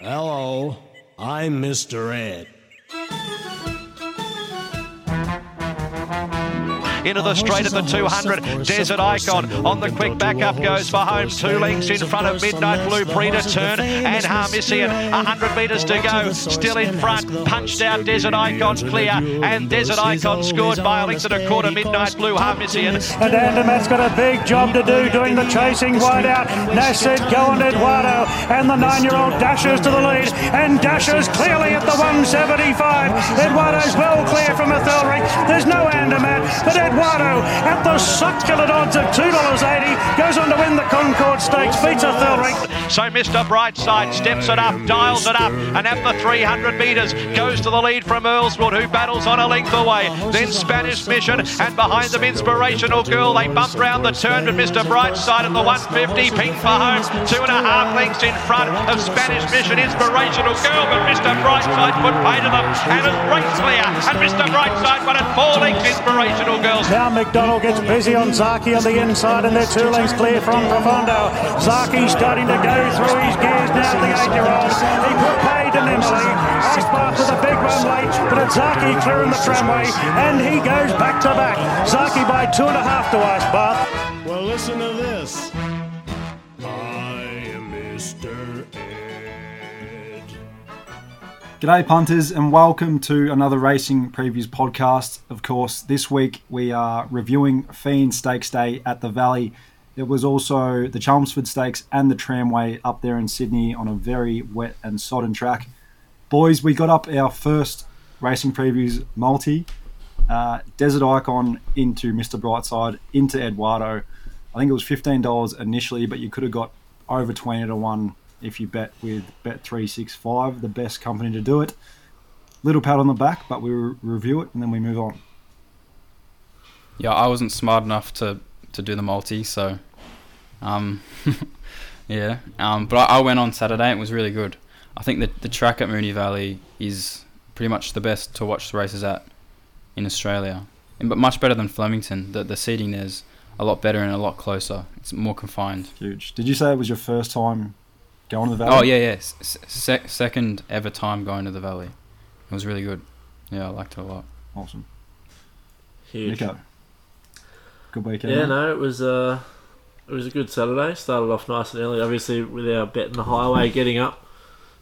Hello, I'm Mr. Ed. Into the straight at the 200, Desert Icon on the quick backup goes for home, 2 lengths in front of Midnight Blue, pre-to-turn, and Harmison, 100 metres to go, still in front, punched out Desert Icon's clear, and Desert Icon scored by a length and a quarter, Midnight Blue, Harmison. And Andermatt's got a big job to do, doing the chasing wide out, Nassid, Go and Eduardo, and the 9-year-old dashes to the lead, and dashes clearly at the 175, Eduardo's well clear from a third ring, there's no Andermatt, but Eduardo at the succulent odds of $2.80 goes on to win the Concord Stakes, beats a Thilring. So Mr. Brightside steps it up, dials it up, and at the 300 metres goes to the lead from Earlswood, who battles on a length away. Then Spanish Mission, and behind them Inspirational Girl. They bump round the turn, but Mr. Brightside at the 150, ping for home, 2.5 lengths in front of Spanish Mission, Inspirational Girl, but Mr. Brightside put pay to them, and it breaks clear, and Mr. Brightside won at 4 lengths, Inspirational Girl. Now McDonald gets busy on Zaaki on the inside, and they're 2 lengths clear from Profondo. Zaki's starting to go through his gears now, the 8-year-old. He put paid to Nimsley. Icebart to the big run late, but it's Zaaki clearing the tramway, and he goes back to back. Zaaki by 2.5 to Icebart. Well, listen to this. I am Mr. Ed. G'day punters, and welcome to another Racing Previews podcast. Of course, this week we are reviewing Fiend Stakes Day at the Valley. There was also the Chelmsford Stakes and the Tramway up there in Sydney on a very wet and sodden track. Boys, we got up our first Racing Previews multi. Desert Icon into Mr. Brightside, into Eduardo. I think it was $15 initially, but you could have got over 20 to 1 if you bet with Bet365, the best company to do it. Little pat on the back, but we review it and then we move on. Yeah, I wasn't smart enough to do the multi, so yeah. But I went on Saturday. It was really good. I think the track at Moonee Valley is pretty much the best to watch the races at in Australia, but much better than Flemington. The seating there's a lot better and a lot closer. It's more confined. Huge. Did you say it was your first time going to the Valley? Oh, yeah, yeah. Second ever time going to the Valley. It was really good. Yeah, I liked it a lot. Awesome. Huge. Nico. Good weekend. Yeah, no, it was a good Saturday. Started off nice and early, obviously, with our bet in the highway getting up.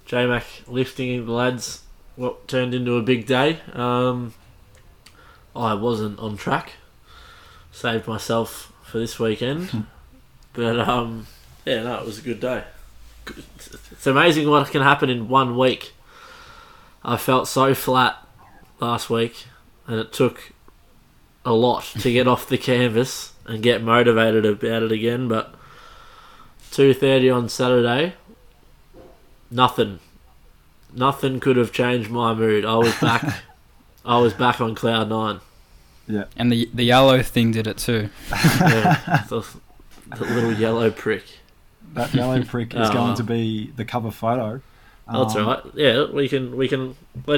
J-Mac lifting the lads what turned into a big day. I wasn't on track. Saved myself for this weekend. But, yeah, no, it was a good day. It's amazing what can happen in 1 week. I felt so flat last week, and it took a lot to get off the canvas and get motivated about it again. But 2:30 on Saturday, nothing could have changed my mood. I was back. I was back on cloud nine. Yeah, and the yellow thing did it too. Yeah, the little yellow prick. That yellow prick is going to be the cover photo. That's all right. Yeah, we can let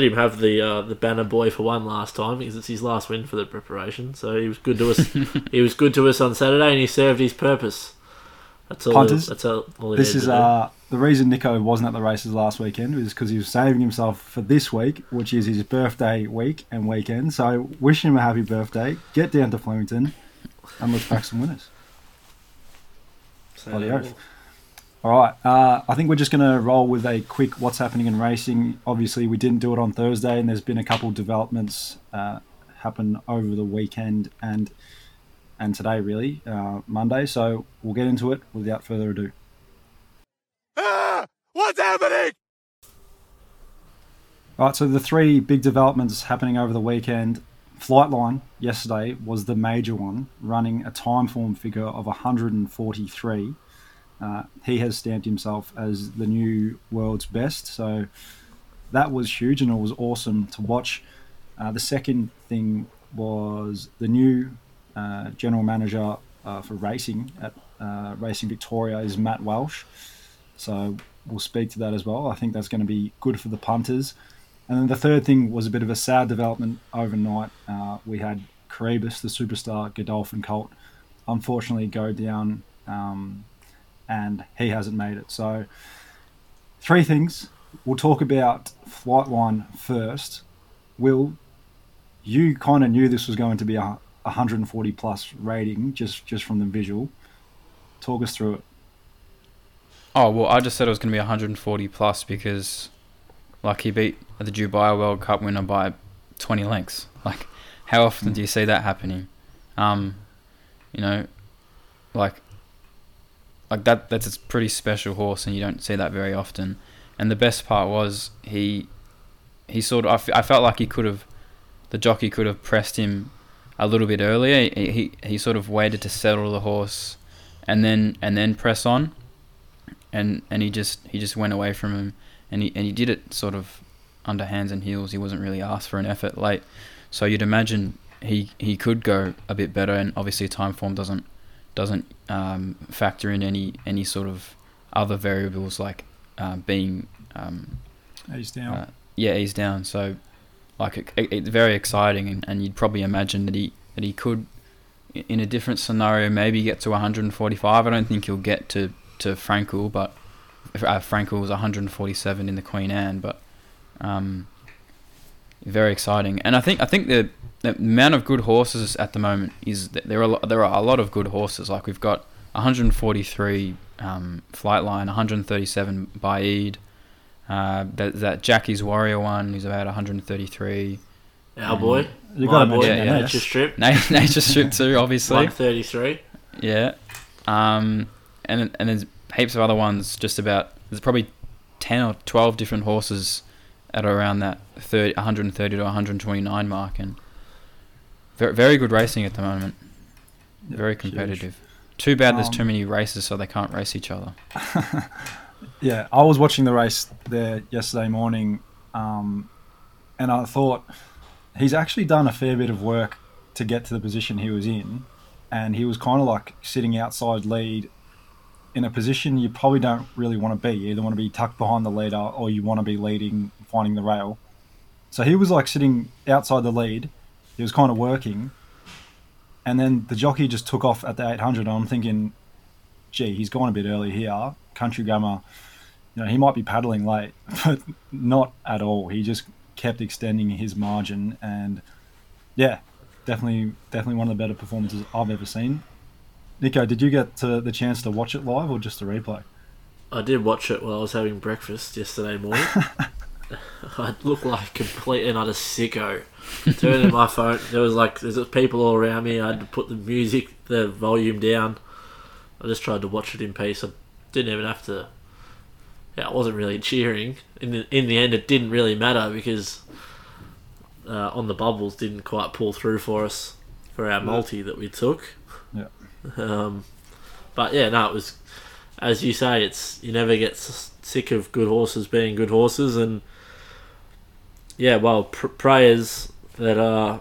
him have the banner boy for one last time, because it's his last win for the preparation. So he was good to us. He was good to us on Saturday, and he served his purpose. That's all. Punters, the reason Nico wasn't at the races last weekend is because he was saving himself for this week, which is his birthday week and weekend. So wish him a happy birthday. Get down to Flemington, and let's back some winners. Bloody oath. All right, I think we're just going to roll with a quick what's happening in racing. Obviously, we didn't do it on Thursday, and there's been a couple developments happen over the weekend and today, really, Monday. So we'll get into it without further ado. What's happening? All right, so the three big developments happening over the weekend. Flightline yesterday was the major one, running a time form figure of 143. He has stamped himself as the new world's best, so that was huge and it was awesome to watch. The second thing was the new general manager for racing at Racing Victoria is Matt Welsh, so we'll speak to that as well. I think that's going to be good for the punters. And then the third thing was a bit of a sad development overnight. We had Caribus, the superstar Godolphin colt, unfortunately go down, and he hasn't made it. So three things we'll talk about Flightline first. Will, you kind of knew this was going to be a 140 plus rating just from the visual. Talk us through it. Oh, well, I just said it was going to be 140 plus because, like, he beat the Dubai World Cup winner by 20 lengths. Like, how often do you see that happening? You know, like that's a pretty special horse, and you don't see that very often. And the best part was he sort of, I felt like he could have, the jockey could have pressed him a little bit earlier. He sort of waited to settle the horse, and then press on. And he just went away from him, and he did it sort of under hands and heels. He wasn't really asked for an effort late, so you'd imagine he could go a bit better. And obviously, time form doesn't factor in any sort of other variables like being eased down. Eased down. So like it's very exciting, and you'd probably imagine that he could, in a different scenario, maybe get to 145. I don't think he'll get to Frankel, but Frankel was 147 in the Queen Anne, but very exciting. And I think the amount of good horses at the moment is that there are a lot of good horses. Like, we've got 143 Flightline, 137 Baid, that Jackie's Warrior one who's about 133. Our boy, you got boy, yeah. Nature Strip, Nature Strip too, obviously 133. Yeah. And there's heaps of other ones. Just about, there's probably 10 or 12 different horses at around that 130 to 129 mark, and very, very good racing at the moment. Very competitive. Too bad there's too many races, so they can't race each other. Yeah, I was watching the race there yesterday morning, and I thought he's actually done a fair bit of work to get to the position he was in, and he was kind of like sitting outside lead, in a position you probably don't really want to be. You either want to be tucked behind the leader, or you want to be leading, finding the rail. So he was like sitting outside the lead. He was kind of working. And then the jockey just took off at the 800. And I'm thinking, gee, he's gone a bit early here. Country Gummer, you know, he might be paddling late, but not at all. He just kept extending his margin. And yeah, definitely one of the better performances I've ever seen. Nico, did you get the chance to watch it live or just a replay? I did watch it while I was having breakfast yesterday morning. I looked like a complete and utter sicko. Turning my phone, there's people all around me. I had to put the volume down. I just tried to watch it in peace. I didn't even have to. Yeah, I wasn't really cheering. In the end, it didn't really matter because On the Bubbles didn't quite pull through for us for our multi that we took. Yeah. But yeah, no, it was, as you say, it's, you never get sick of good horses being good horses, and yeah, well, prayers that are,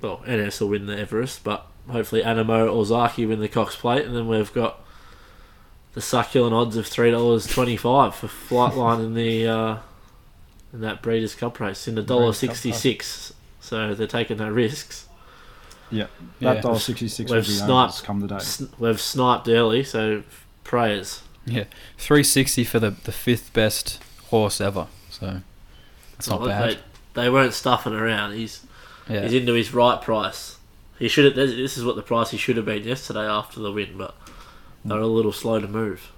well, NS will win the Everest, but hopefully Anamoe or Zaaki win the Cox Plate, and then we've got the succulent odds of $3.25 for Flightline in that Breeders' Cup race in the $1.66, so they're taking no risks. Yeah, that $1.66 we've sniped. Come today. We've sniped early, so prayers. Yeah, $3.60 for the fifth best horse ever. So that's not bad. They weren't stuffing around. He's into his right price. He should have. This is what the price he should have been yesterday after the win, but they're a little slow to move.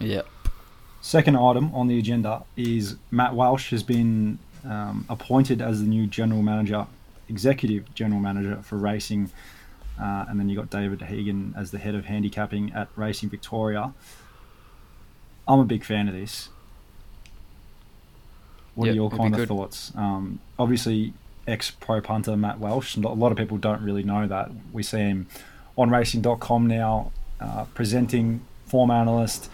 Yeah. Second item on the agenda is Matt Welsh has been appointed as the new Executive General Manager for Racing, and then you got David Hegan as the Head of Handicapping at Racing Victoria. I'm a big fan of this. What are your kind of thoughts? Obviously, ex-pro punter Matt Welsh, a lot of people don't really know that. We see him on Racing.com now, presenting, form analyst,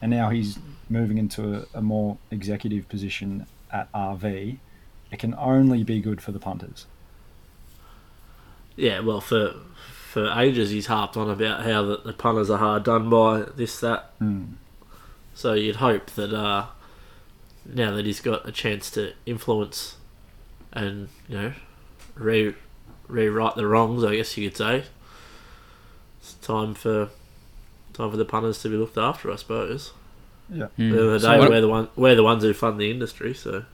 and now he's moving into a more executive position at RV. It can only be good for the punters. Yeah, well, for ages he's harped on about how the punters are hard done by, this, that. Mm. So you'd hope that now that he's got a chance to influence and, you know, rewrite the wrongs, I guess you could say, it's time for the punters to be looked after, I suppose. Yeah. We're the ones who fund the industry, so.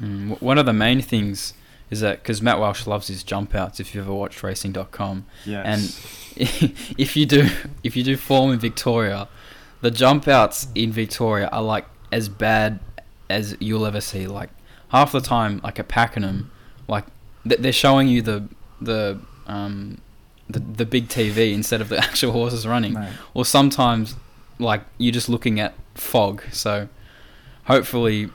One of the main things is that, because Matt Welsh loves his jump outs, if you've ever watched Racing.com. Yes. And if you do form in Victoria, the jump outs in Victoria are like as bad as you'll ever see. Like half the time, like at Pakenham, like they're showing you the big TV instead of the actual horses running. Mate. Or sometimes like you're just looking at fog. So hopefully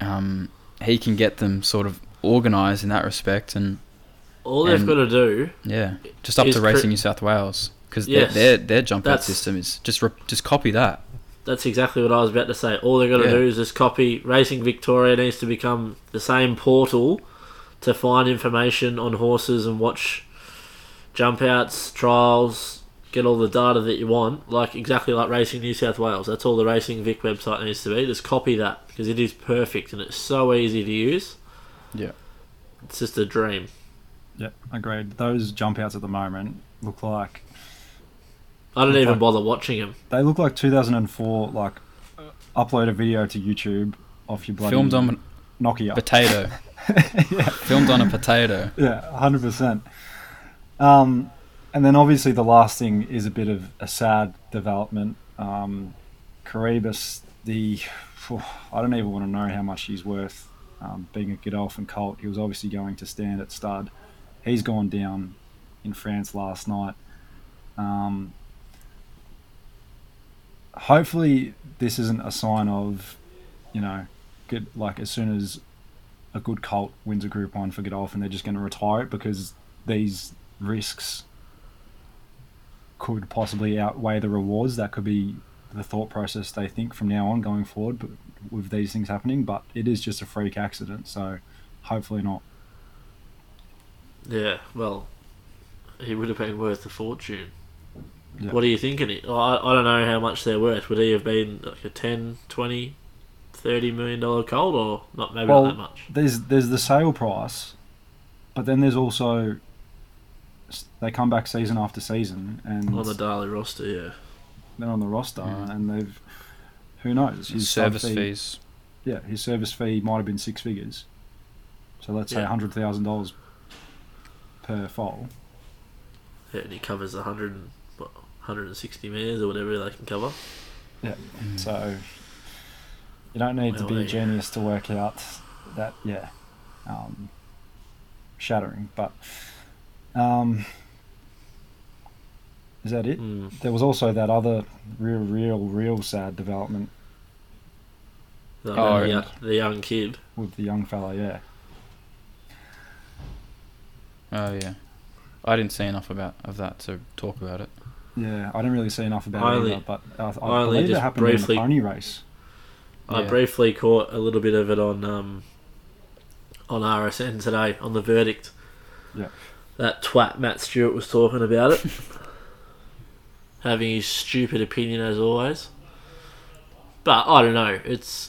he can get them sort of organised in that respect, and all they've got to do, just up to Racing New South Wales, because their jump out system is just copy that. That's exactly what I was about to say. All they've got to do is just copy. Racing Victoria needs to become the same portal to find information on horses and watch jump outs, trials, get all the data that you want, exactly like Racing New South Wales. That's all the Racing Vic website needs to be. Just copy that, because it is perfect and it's so easy to use. Yeah, it's just a dream. Yeah, agreed. Those jump outs at the moment look like, I don't even bother watching them. They look like 2004. Like upload a video to YouTube off your bloody filmed on Nokia potato. Yeah, filmed on a potato. Yeah, 100%. And then obviously the last thing is a bit of a sad development. Caribus, I don't even want to know how much he's worth. Being a Godolphin colt, he was obviously going to stand at stud. He's gone down in France last night. Hopefully this isn't a sign of, good, as soon as a good colt wins a Group 1 for Godolphin, they're just going to retire it, because these risks could possibly outweigh the rewards. That could be the thought process they think from now on going forward, but with these things happening. But it is just a freak accident, so hopefully not. Yeah, well, he would have been worth a fortune. Yeah. What are you thinking? I don't know how much they're worth. Would he have been like a 10, 20, $30 million colt, or not? Maybe not that much. There's the sale price, but then there's also they come back season after season and on the daily roster, yeah. They're on the roster, and they've, who knows, his service fees. Yeah, his service fee might have been six figures. So let's say $100,000 per foal. Yeah, and he covers 160 mares or whatever they can cover. Yeah, so you don't need to be a genius to work out that, shattering. But is that it? Mm. There was also that other real sad development. The young kid. With the young fella, yeah. Oh, yeah. I didn't see enough of that to talk about it. Yeah, I didn't really see enough about it either, but I believe it happened briefly, in the pony race. I briefly caught a little bit of it on RSN today, on The Verdict. Yeah. That twat Matt Stewart was talking about it. Having his stupid opinion as always, but I don't know. It's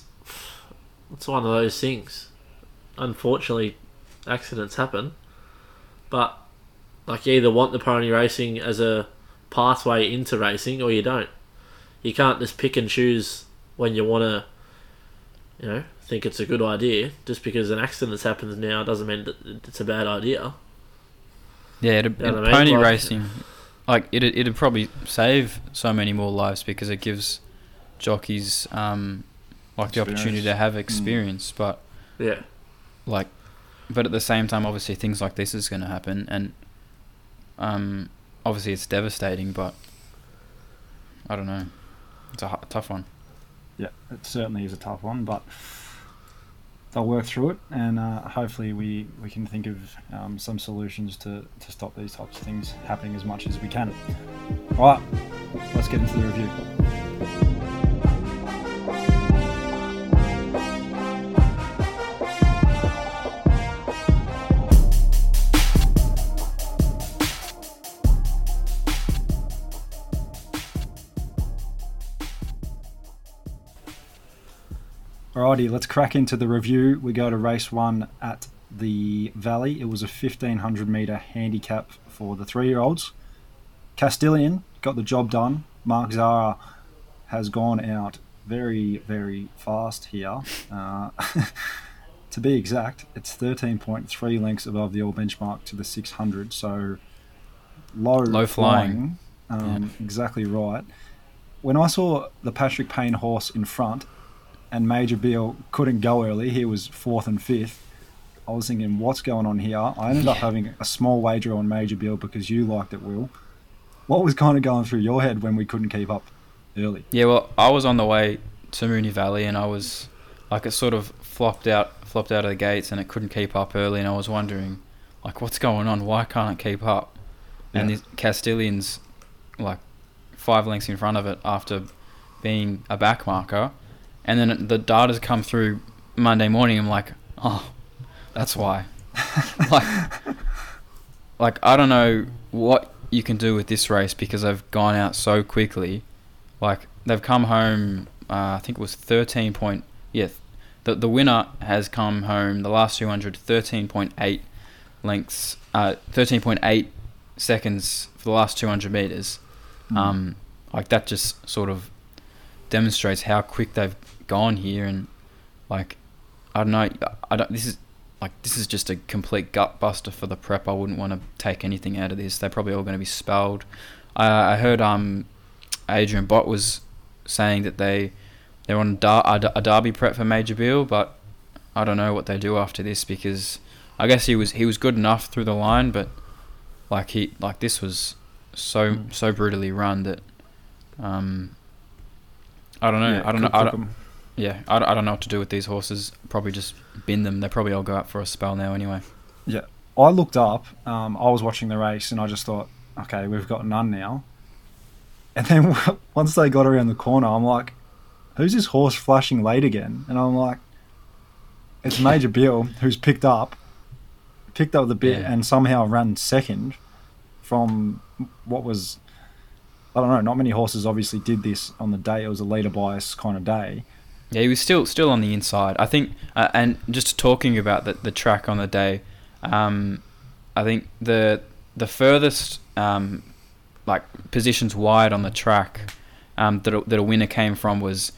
one of those things. Unfortunately, accidents happen, but you either want the pony racing as a pathway into racing, or you don't. You can't just pick and choose when you want to. Think it's a good idea. Just because an accident's happened now doesn't mean that it's a bad idea. Yeah, pony racing. Like it'd probably save so many more lives, because it gives jockeys the opportunity to have experience. But but at the same time, obviously things like this is going to happen, and obviously it's devastating. But I don't know, it's a tough one. Yeah, it certainly is a tough one, but they'll work through it, and hopefully we can think of some solutions to stop these types of things happening as much as we can. All right, let's get into the review. Alrighty, let's crack into the review. We go to race 1 at the Valley. It was a 1,500 metre handicap for the 3-year-olds. Castilian got the job done. Mark Zara has gone out very, very fast here. To be exact, it's 13.3 lengths above the all benchmark to the 600, so low flying. Exactly right. When I saw the Patrick Payne horse in front and Major Bill couldn't go early, he was fourth and fifth, I was thinking, what's going on here? I ended up having a small wager on Major Bill because you liked it, Will. What was kind of going through your head when we couldn't keep up early? Yeah, well, I was on the way to Moonee Valley and I was like, it sort of flopped out of the gates and it couldn't keep up early, and I was wondering, like, what's going on? Why can't it keep up? Yeah. And the Castilian's like 5 lengths in front of it after being a back marker, and then the data's come through Monday morning. I'm like, oh, that's why. like I don't know what you can do with this race because they've gone out so quickly. Like, they've come home, I think it was 13. Yeah, the winner has come home the last 200 13.8 lengths, 13.8 seconds for the last 200 meters. Like, that just sort of demonstrates how quick they've gone here, and like, I don't know. This is just a complete gut buster for the prep. I wouldn't want to take anything out of this. They're probably all going to be spelled. I heard Adrian Bott was saying that they're on a derby prep for Major Bill, but I don't know what they do after this, because I guess he was good enough through the line, but like this was so brutally run that I don't know. I don't know what to do with these horses. Probably just bin them. They probably all go out for a spell now anyway. Yeah. I looked up. I was watching the race and I just thought, okay, we've got none now. And then once they got around the corner, I'm like, who's this horse flashing late again? And I'm like, it's Major Bill, who's picked up the bit and somehow ran second from what was, I don't know, not many horses obviously did this on the day. It was a leader bias kind of day. Yeah, he was still on the inside, I think. And just talking about the track on the day, I think the furthest like positions wide on the track that a winner came from was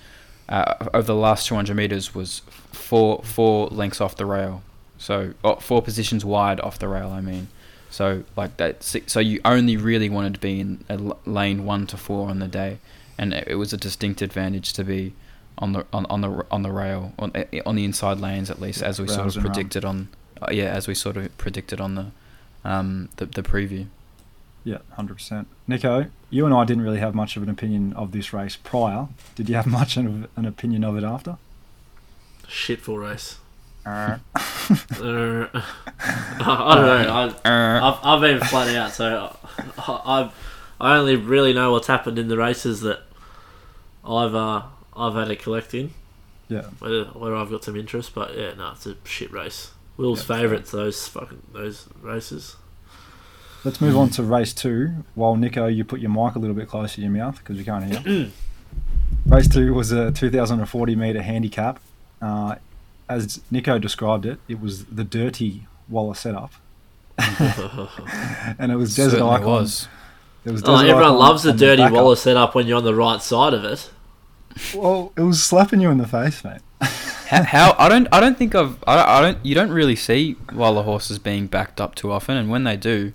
over the last 200 meters was four lengths off the rail. So 4 positions wide off the rail, I mean. So like that. So you only really wanted to be in lane 1 to 4 on the day, and it was a distinct advantage to be on the rail on the inside lanes, at least, as we sort of predicted on the preview. Yeah, 100%. Nico, you and I didn't really have much of an opinion of this race prior. Did you have much of an opinion of it after? Shitful race. I don't know. I've been flat out, so I only really know what's happened in the races that I've had a collect in. Yeah. Where I've got some interest, but yeah, no, it's a shit race. Will's favourites, those races. Let's move on to race 2. While Nico, you put your mic a little bit closer to your mouth because we can't hear. Race 2 was a 2,040 metre handicap. As Nico described it, it was the dirty Waller setup, and it was Desert Icon. Everyone loves the dirty Waller setup when you're on the right side of it. Well, it was slapping you in the face, mate. How You don't really see Waller horses being backed up too often, and when they do,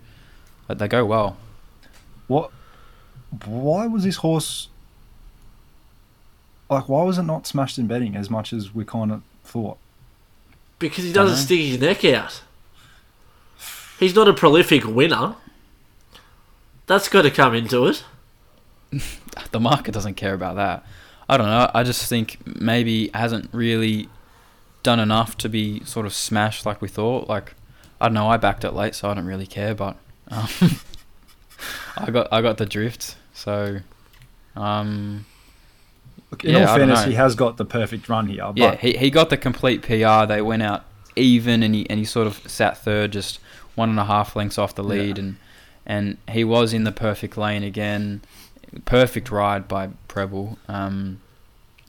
they go well. What? Why was this horse? Like, why was it not smashed in betting as much as we kind of thought? Because he doesn't stick his neck out. He's not a prolific winner. That's got to come into it. The market doesn't care about that. I don't know. I just think maybe hasn't really done enough to be sort of smashed like we thought. Like, I don't know. I backed it late, so I don't really care. But I got the drift. So, look, in all fairness, he has got the perfect run here. But yeah, he got the complete PR. They went out even, and he sort of sat third, just 1.5 lengths off the lead, and he was in the perfect lane again. Perfect ride by Preble, and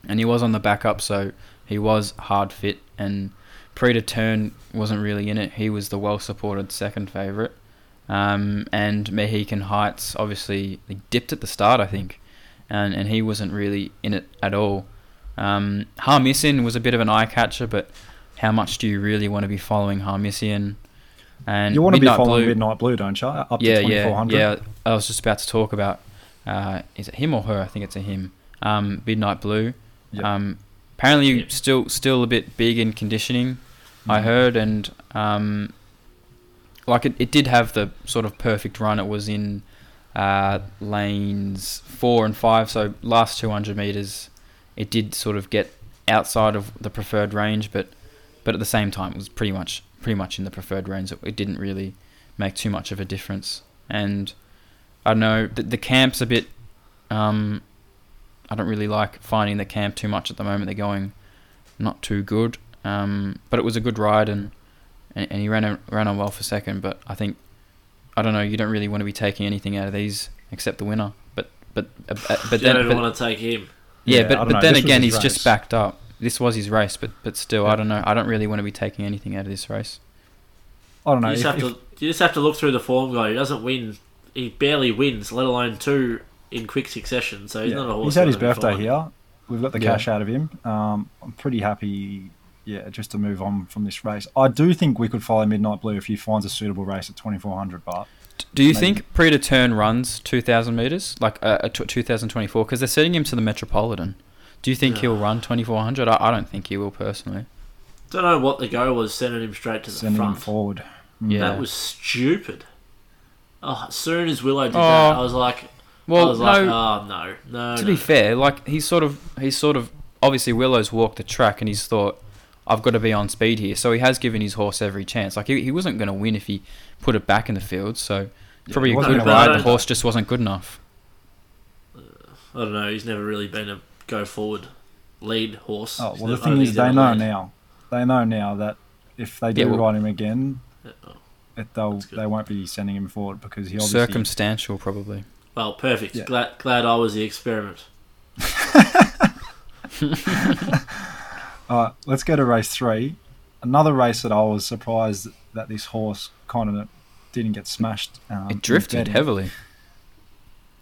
he was on the back up, so he was hard fit, and pre to turn wasn't really in it. He was the well supported second favourite, and Mohican Heights obviously dipped at the start, I think, and he wasn't really in it at all. Harmison was a bit of an eye-catcher, but how much do you really want to be following Harmison? And you want to be following Midnight Blue, don't you? Up to 2,400. Yeah, I was just about to talk about, is it him or her? I think it's a him. Midnight Blue. Yep. Apparently still a bit big in conditioning, I heard, and it did have the sort of perfect run. It was in lanes 4 and 5, so last 200 metres it did sort of get outside of the preferred range, but at the same time it was pretty much in the preferred range. It didn't really make too much of a difference. And I don't know, the camp's a bit I don't really like finding the camp too much at the moment. They're going not too good, but it was a good ride, and he ran on well for second. But I think, I don't know, you don't really want to be taking anything out of these except the winner. But then I don't want to take him. Yeah, but then again, he's just backed up. This was his race, but still, I don't know. I don't really want to be taking anything out of this race. I don't know. You just have to look through the form guy. He doesn't win. He barely wins, let alone two in quick succession. So he's not a horse. He's had his birthday here. We've got the cash out of him. I'm pretty happy. Yeah, just to move on from this race. I do think we could follow Midnight Blue if he finds a suitable race at 2,400. But do you think Pre-to-Turn runs 2,000 metres, like 2,024? Because they're sending him to the Metropolitan. Do you think he'll run 2,400? I don't think he will personally. Don't know what the go was sending him straight to the front. Sending him forward. Yeah. That was stupid. Oh, as soon as Willow did that, I was like, no. To be fair, like he's sort of obviously Willow's walked the track and he's thought, I've got to be on speed here. So he has given his horse every chance. Like he wasn't going to win if he put it back in the field. So probably a good ride. The horse just wasn't good enough. I don't know. He's never really been a go-forward lead horse. Oh, well, the thing is they know now. They know now that if they do ride him again, they won't be sending him forward because he obviously... Circumstantial, probably. Well, perfect. Yeah. Glad I was the experiment. All right, let's go to race 3. Another race that I was surprised that this horse kind of didn't get smashed. It drifted heavily.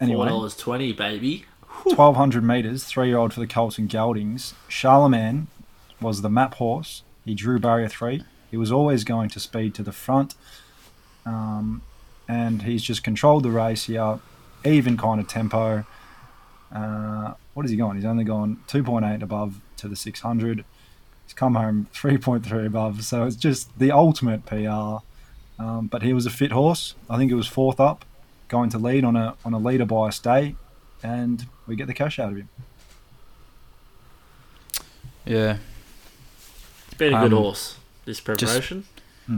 Anyway, $4.20, baby. 1,200 metres, 3-year-old for the Colton Geldings. Charlemagne was the map horse. He drew barrier 3. He was always going to speed to the front. And he's just controlled the race here. Even kind of tempo. What has he gone? He's only gone 2.8 above to the 600. He's come home 3.3 above, so it's just the ultimate PR. But he was a fit horse. I think it was 4th up, going to lead on a leader by a stay, and we get the cash out of him. Yeah, been a good horse this preparation.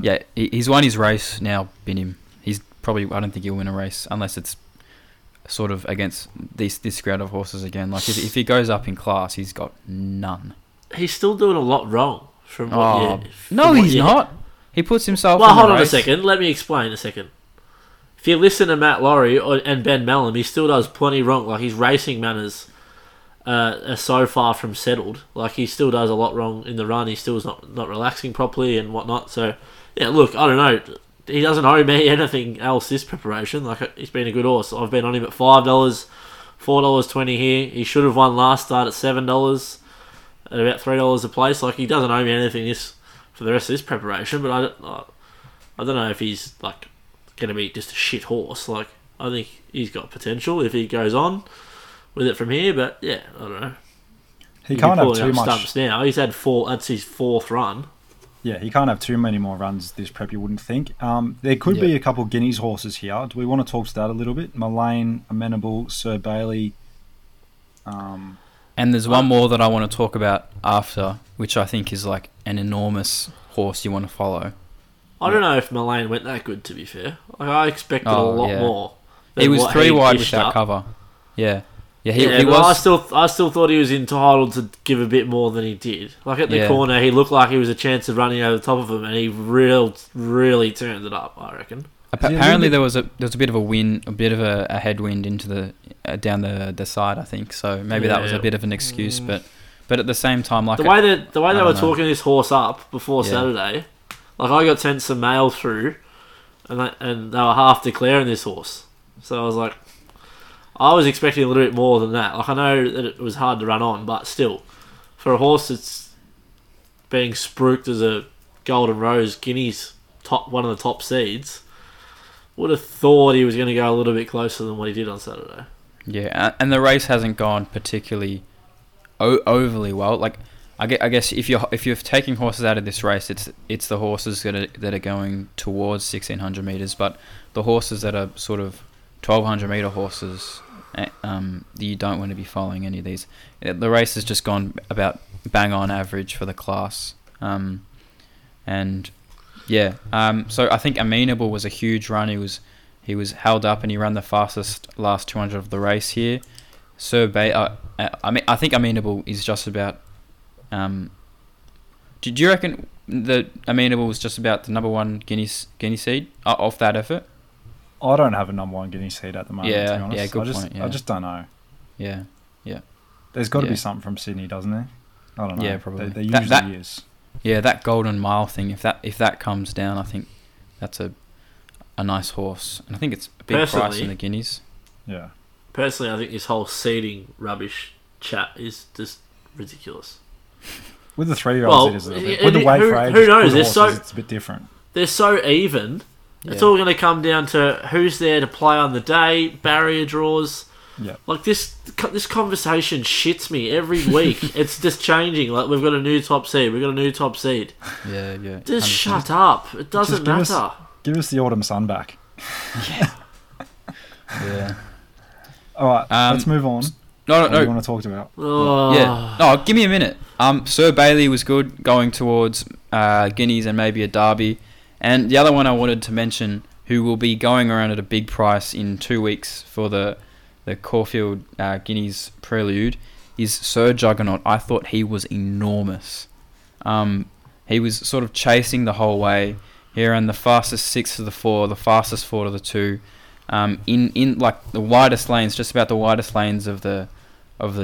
Yeah, he's won his race now. Binim. He's probably. I don't think he'll win a race unless it's sort of against this crowd of horses again. Like if he goes up in class, he's got none. He's still doing a lot wrong from what not. He puts himself. Well, hold on a second. Let me explain a second. If you listen to Matt Laurie and Ben Mellum, he still does plenty wrong. Like his racing manners are so far from settled. Like he still does a lot wrong in the run. He still is not relaxing properly and whatnot. So yeah, look, I don't know. He doesn't owe me anything else this preparation. Like, he's been a good horse. I've been on him at $5, $4.20 here. He should have won last start at $7, at about $3 a place. Like, he doesn't owe me anything this for the rest of this preparation. But I don't know if he's like going to be just a shit horse. Like, I think he's got potential if he goes on with it from here. But yeah, I don't know. He can't have too much stumps now. He's had 4. That's his 4th run. Yeah, he can't have too many more runs this prep, you wouldn't think. There could be a couple of Guineas horses here. Do we want to talk to that a little bit? Mullane, Amenable, Sir Bailey. And there's one more that I want to talk about after, which I think is like an enormous horse you want to follow. I don't know if Mullane went that good, to be fair. Like, I expected a lot more. He was 3 wide without cover. Yeah. Yeah, he was. I still thought he was entitled to give a bit more than he did. Like at the corner, he looked like he was a chance of running over the top of him, and he really turned it up, I reckon. Apparently, there was a bit of a wind, a bit of a headwind into the down the side, I think. So maybe that was a bit of an excuse, but at the same time, like the way they were talking this horse up before Saturday, like I got sent some mail through, and they were half declaring this horse. So I was like. I was expecting a little bit more than that. Like I know that it was hard to run on, but still, for a horse that's being spruiked as a Golden Rose Guineas top, one of the top seeds, would have thought he was going to go a little bit closer than what he did on Saturday. Yeah, and the race hasn't gone particularly overly well. Like, I guess if you're taking horses out of this race, it's the horses that are going towards 1,600 metres, but the horses that are sort of 1,200 metre horses, you don't want to be following any of these. The race has just gone about bang on average for the class. So I think Amenable was a huge run. He was held up and he ran the fastest last 200 of the race here. I think Amenable is just about. Did you reckon the Amenable was just about the number one Guinea seed off that effort? I don't have a number one Guinea seed at the moment. Yeah, to be honest. Yeah, good point. Yeah. I just don't know. Yeah, yeah. There's got to be something from Sydney, doesn't there? I don't know. Yeah, probably. There usually is. Yeah, that Golden Mile thing. If that comes down, I think that's a nice horse, and I think it's a big price in the Guineas. Yeah. Personally, I think this whole seeding rubbish chat is just ridiculous. With the 3-year-olds, it is a little bit. With the weight for age, who knows? It's a bit different. They're so even. It's all going to come down to who's there to play on the day, barrier draws. Yeah. Like this conversation shits me every week. It's just changing. Like we've got a new top seed. Yeah. Just 100%. Shut up. It doesn't matter. Give us the autumn sun back. Yeah. All right. Let's move on. No. What do you want to talk about? Yeah. No. Give me a minute. Sir Bailey was good going towards Guineas and maybe a Derby, and the other one I wanted to mention, who will be going around at a big price in 2 weeks for the Caulfield Guineas Prelude, is Sir Juggernaut. I thought he was enormous. He was sort of chasing the whole way. He ran the fastest 6 to the 4, the fastest 4 to the 2. In like the widest lanes, just about the widest lanes of the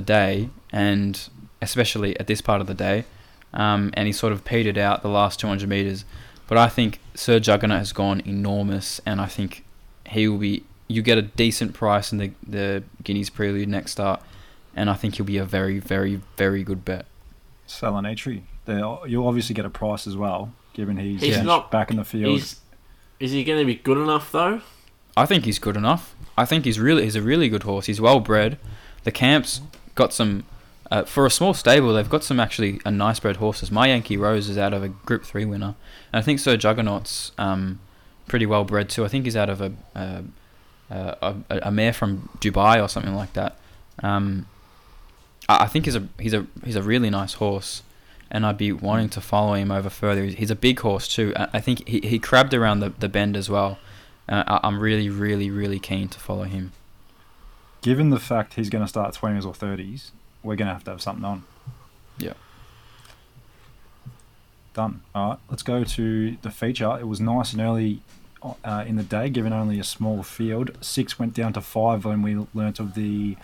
day, and especially at this part of the day. And he sort of petered out the last 200 metres. But I think Sir Juggernaut has gone enormous, and I think he will be... You get a decent price in the Guineas Prelude next start, and I think he'll be a very, very, very good bet. Salinatri. You'll obviously get a price as well, given he's not back in the field. Is he going to be good enough, though? I think he's good enough. I think he's a really good horse. He's well-bred. The camp's got some... for a small stable, they've got some actually nice-bred horses. My Yankee Rose is out of a Group 3 winner, and I think Sir Juggernaut's pretty well-bred, too. I think he's out of a mare from Dubai or something like that. I think he's a really nice horse, and I'd be wanting to follow him over further. He's a big horse too. I think he crabbed around the bend as well. I'm really, really, really keen to follow him. Given the fact he's going to start 20s or 30s, we're going to have something on. Yeah. Done. All right, let's go to the feature. It was nice and early in the day, given only a small field. 6 went down to 5 when we learnt of the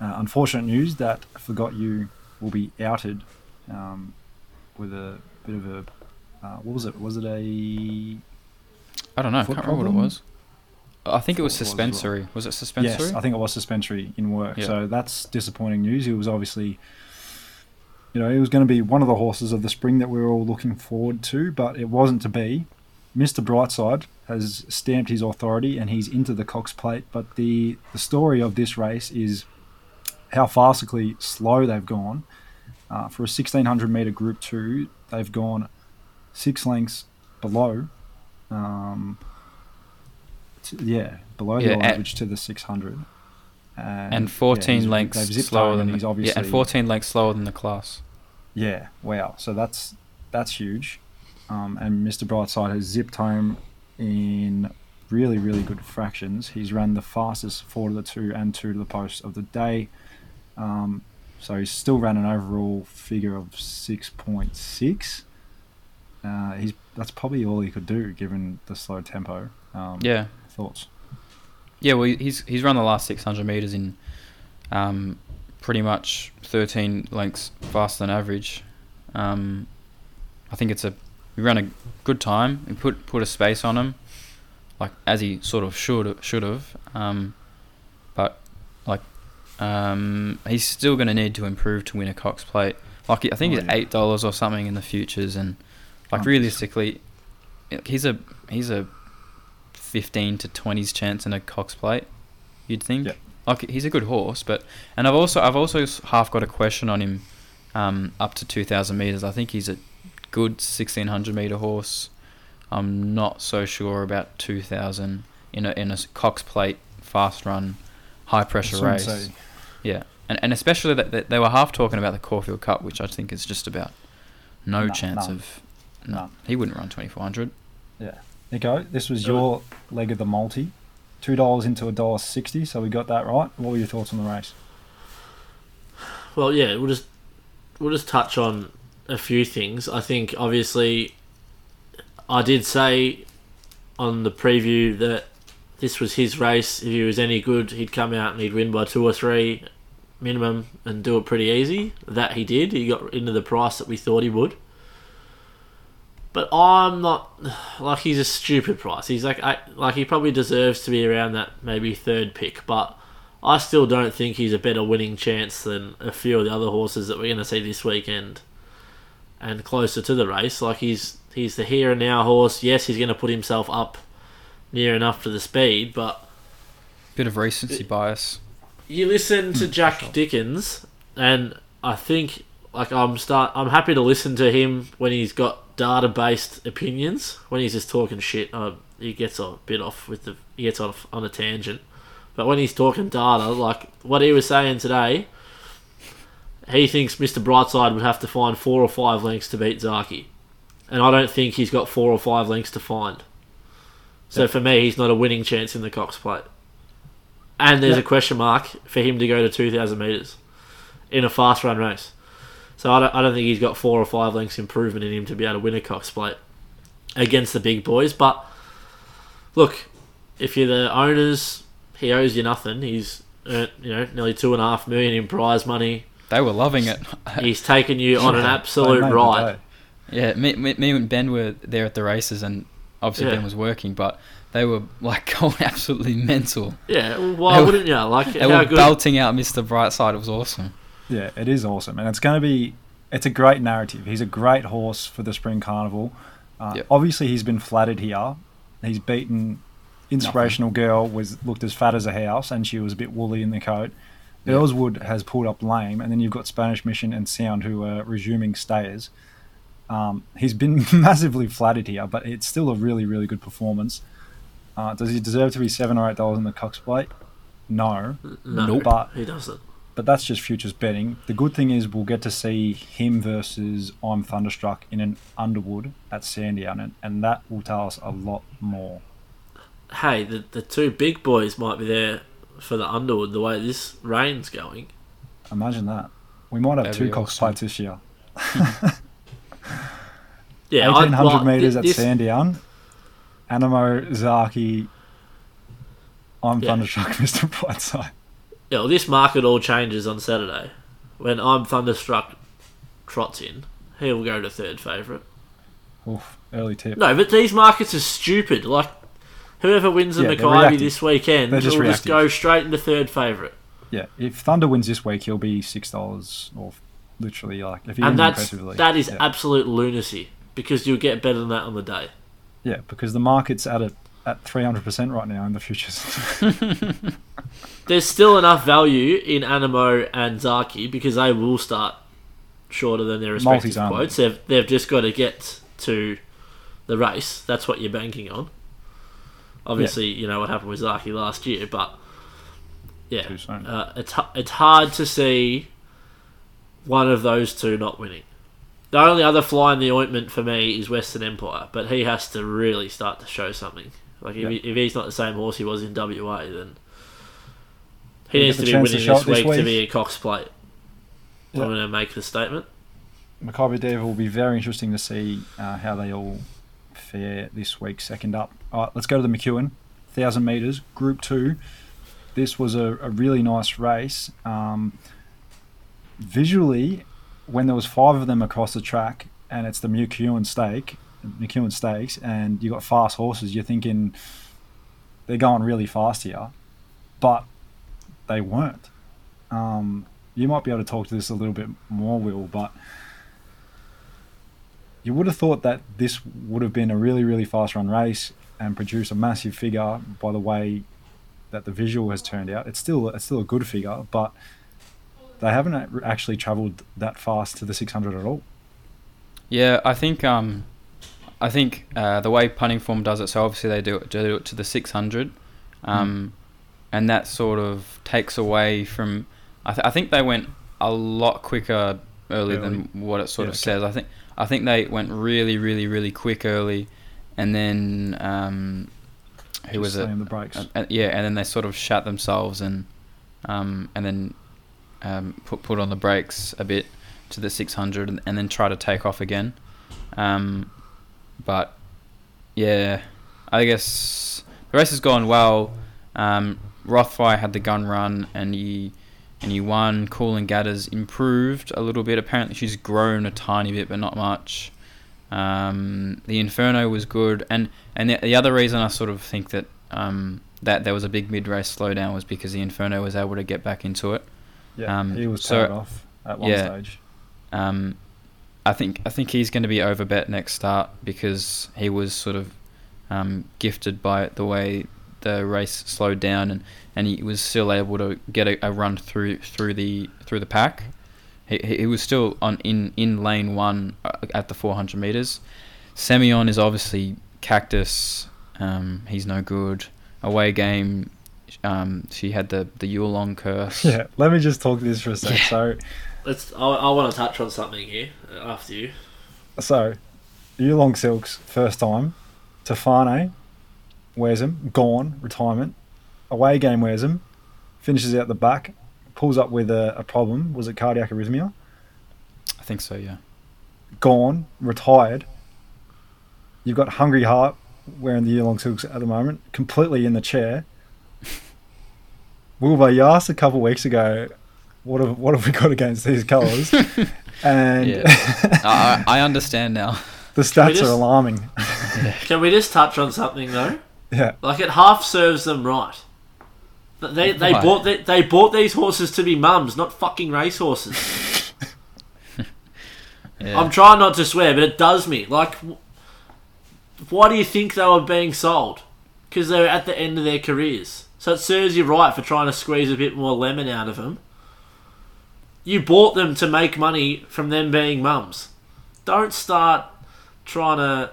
unfortunate news that Forgot You will be outed with a bit of a what was it? Was it a... I don't know. I can't remember what it was. I think it was suspensory. Was it suspensory? Yes, I think it was suspensory in work. Yeah. So that's disappointing news. It was obviously... it was going to be one of the horses of the spring that we were all looking forward to, but it wasn't to be. Mr. Brightside has stamped his authority and he's into the Cox Plate, but the story of this race is how farcically slow they've gone. For a 1,600 metre Group 2, they've gone 6 lengths below the average to the 600. And 14 lengths slower than the class. Yeah, wow. So that's huge. And Mr. Brightside has zipped home in really, really good fractions. He's run the fastest 4 to the 2 and 2 to the post of the day. So he's still ran an overall figure of 6.6. That's probably all he could do given the slow tempo. Thoughts? Yeah, well, he's run the last 600 metres in pretty much 13 lengths faster than average. I think we ran a good time and put a space on him, like as he sort of should have. He's still going to need to improve to win a Cox Plate. Like, I think it's $8 or something in the futures, and like realistically, he's a 15 to 20s chance in a Cox Plate, you'd think. Yeah. Like, he's a good horse, but and I've also half got a question on him, up to 2,000 meters. I think he's a good 1,600 meter horse. I'm not so sure about 2,000 in a Cox Plate fast run, high pressure race. Insane. Yeah. And especially that they were half talking about the Caulfield Cup, which I think is just about no chance. He wouldn't run 2,400. Yeah. Nico, this was your leg of the multi. $2 into $1.60, so we got that right. What were your thoughts on the race? Well, yeah, we'll just touch on a few things. I think obviously I did say on the preview that this was his race. If he was any good, he'd come out and he'd win by 2 or 3 minimum and do it pretty easy. That he did. He got into the price that we thought he would. But I'm not... Like, he's a stupid price. He's like he probably deserves to be around that maybe third pick, but I still don't think he's a better winning chance than a few of the other horses that we're going to see this weekend and closer to the race. Like, he's the here and now horse. Yes, he's going to put himself up near enough to the speed, but... Bit of recency bias. You listen to Jack Dickens, and I think... Like, I'm happy to listen to him when he's got data-based opinions. When he's just talking shit, he gets a bit off he gets off on a tangent. But when he's talking data, like what he was saying today, he thinks Mr. Brightside would have to find 4 or 5 lengths to beat Zaaki, and I don't think he's got 4 or 5 lengths to find. So for me, he's not a winning chance in the Cox Plate, and there's a question mark for him to go to 2,000 meters in a fast run race. So I don't think he's got 4 or 5 lengths improvement in him to be able to win a Cox Plate against the big boys. But look, if you're the owners, he owes you nothing. He's earned, nearly $2.5 million in prize money. They were loving it. He's taken you on an absolute ride. Yeah, me and Ben were there at the races, and obviously Ben was working, but they were like going absolutely mental. Yeah, why wouldn't you? Like, they were belting out Mr. Brightside. It was awesome. Yeah, it is awesome, and it's a great narrative. He's a great horse for the Spring Carnival. Obviously, he's been flattered here. He's beaten Inspirational Girl, looked as fat as a house, and she was a bit woolly in the coat. Yeah. Earlswood has pulled up lame, and then you've got Spanish Mission and Sound, who are resuming stayers. He's been massively flattered here, but it's still a really, really good performance. Does he deserve to be $7 or $8 in the Cox Plate? No, but he doesn't. But that's just futures betting. The good thing is we'll get to see him versus I'm Thunderstruck in an Underwood at Sandown, and that will tell us a lot more. Hey, the two big boys might be there for the Underwood the way this rain's going. Imagine that. We might have two Cox Plates this year. Yeah, 1,800 metres at Sandown. Anamoe, Zaaki, I'm Thunderstruck, Mr. Brightside. Yeah, well, this market all changes on Saturday. When I'm Thunderstruck trots in, he'll go to third favourite. Oof, early tip. No, but these markets are stupid. Like, whoever wins the Maccabi this weekend, he'll just go straight into third favourite. Yeah, if Thunder wins this week, he'll be $6 or literally like... If he and that is absolute lunacy, because you'll get better than that on the day. Yeah, because the market's at 300% right now in the futures. There's still enough value in Anamoe and Zaaki because they will start shorter than their respective quotes. They've just got to get to the race. That's what you're banking on. Obviously, you know what happened with Zaaki last year, but yeah, it's hard to see one of those two not winning. The only other fly in the ointment for me is Western Empire, but he has to really start to show something. Like, if he's not the same horse he was in WA, then... He needs to be winning this week to be a Cox Plate. I'm going to make the statement. Maccabi Diva will be very interesting to see how they all fare this week, second up. All right, let's go to the McEwen. 1,000 metres, Group 2. This was a really nice race. Visually, when there was 5 of them across the track, and it's the McEwen Stakes, and you got fast horses, you're thinking they're going really fast here. But... they weren't. you might be able to talk to this a little bit more, Will, but you would have thought that this would have been a really, really fast run race and produce a massive figure by the way that the visual has turned out. It's still a good figure, but they haven't actually travelled that fast to the 600 at all. Yeah, I think the way punting form does it, so obviously they do it to the 600, and that sort of takes away from. I think they went a lot quicker early than what it sort of says. I think they went really, really, really quick early, and then who was it? The brakes. And then they sort of shut themselves and then put on the brakes a bit to the 600 and then try to take off again. But yeah, I guess the race has gone well. Rothfire had the gun run and he won. Cool and Gadders improved a little bit. Apparently she's grown a tiny bit, but not much. The Inferno was good, and the other reason I sort of think that that there was a big mid-race slowdown was because the Inferno was able to get back into it. Yeah, he was turned off at one stage. I think he's going to be overbet next start because he was sort of gifted by the way the race slowed down, and he was still able to get a run through the pack. He was still in lane one at the 400 meters. Semyon is obviously Cactus. He's no good. Away Game. She had the Yulong curse. Yeah, let me just talk to this for a sec. Yeah. So, I want to touch on something here after you. So, Yulong Silks, first time. Tefane wears him, gone, retirement. Away Game wears him, finishes out the back, pulls up with a problem. Was it cardiac arrhythmia? I think so, yeah. Gone, retired. You've got Hungry Heart wearing the Yulong Silks at the moment, completely in the chair. Wilbur, you asked a couple of weeks ago, what have we got against these colours? And yeah. I understand now. The stats are alarming. Yeah. Can we just touch on something though? Yeah. Like it half serves them right. They bought these horses to be mums, not fucking race horses. Yeah. I'm trying not to swear, but it does me. Like, why do you think they were being sold? Because they were at the end of their careers. So it serves you right for trying to squeeze a bit more lemon out of them. You bought them to make money from them being mums. Don't start trying to...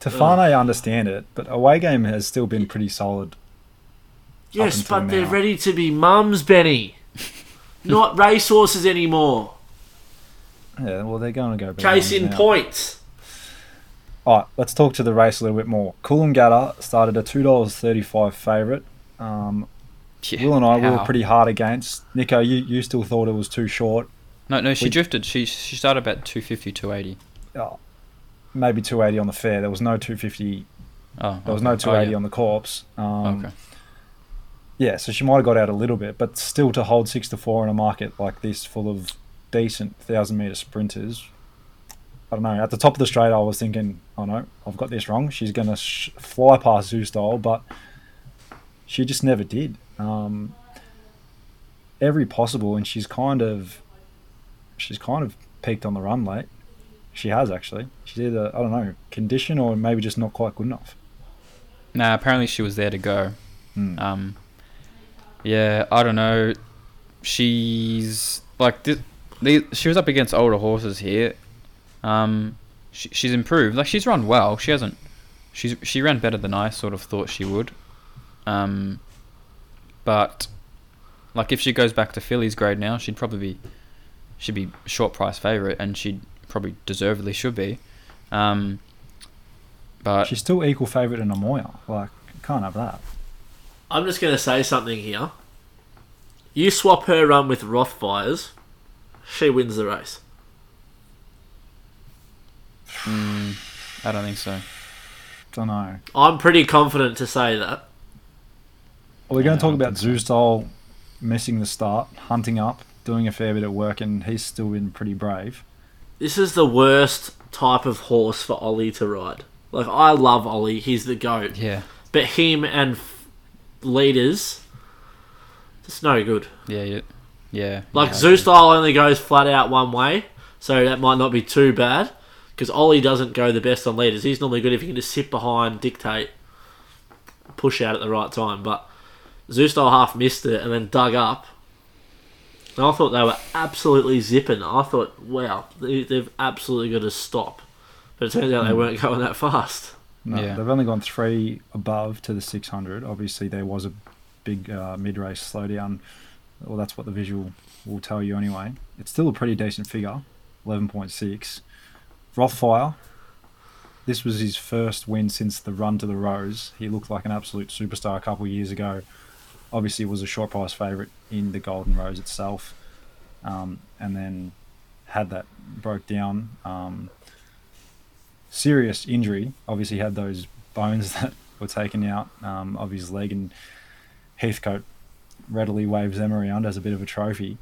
Tefane, I understand it, but Away Game has still been pretty solid. Yes, but now. They're ready to be mums, Benny. Not racehorses anymore. Yeah, well, they're going to go... Chasing points. All right, let's talk to the race a little bit more. Coolangatta started a $2.35 favourite. Will and I were pretty hard against. Nico, you still thought it was too short. No, she drifted. She started about 250, 280. Oh, maybe 280 on the fair. There was no 250. Oh, there was no 280 on the corpse. Yeah, so she might have got out a little bit, but still to hold 6-4 in a market like this full of decent 1,000-metre sprinters... I don't know. At the top of the straight, I was thinking, oh no, I've got this wrong. She's going to fly past Zoo Style, but she just never did. Every possible, and she's kind of peaked on the run late. She has actually. She's either, I don't know, condition or maybe just not quite good enough. Nah, apparently she was there to go. Yeah, I don't know. She's like this. She was up against older horses here. She's improved. Like she's run well. She hasn't. She ran better than I sort of thought she would. But like if she goes back to fillies grade now, she'd be short price favourite, and she probably deservedly should be. But she's still equal favourite in Anamoe. Like can't have that. I'm just gonna say something here. You swap her run with Rothfire's, she wins the race. I don't think so. Don't know. I'm pretty confident to say that. Well, we're going to talk about Zoo Style missing the start, hunting up, doing a fair bit of work, and he's still been pretty brave. This is the worst type of horse for Ollie to ride. Like, I love Ollie. He's the GOAT. Yeah. But him and Leaders, it's no good. Yeah, Yeah. Like, Zoo Style only goes flat out one way, so that might not be too bad, because Ollie doesn't go the best on leaders. He's normally good if he can just sit behind, dictate, push out at the right time, but Zoo Style half missed it and then dug up. And I thought they were absolutely zipping. I thought, wow, they've absolutely got to stop. But it turns out they weren't going that fast. No, yeah. They've only gone three above to the 600. Obviously, there was a big mid-race slowdown. Well, that's what the visual will tell you anyway. It's still a pretty decent figure, 11.6. Rothfire, this was his first win since the run to the Rose. He looked like an absolute superstar a couple of years ago. Obviously, was a short price favourite in the Golden Rose itself, and then had that broke down. Serious injury. Obviously, had those bones that were taken out of his leg, and Heathcote readily waves them around as a bit of a trophy.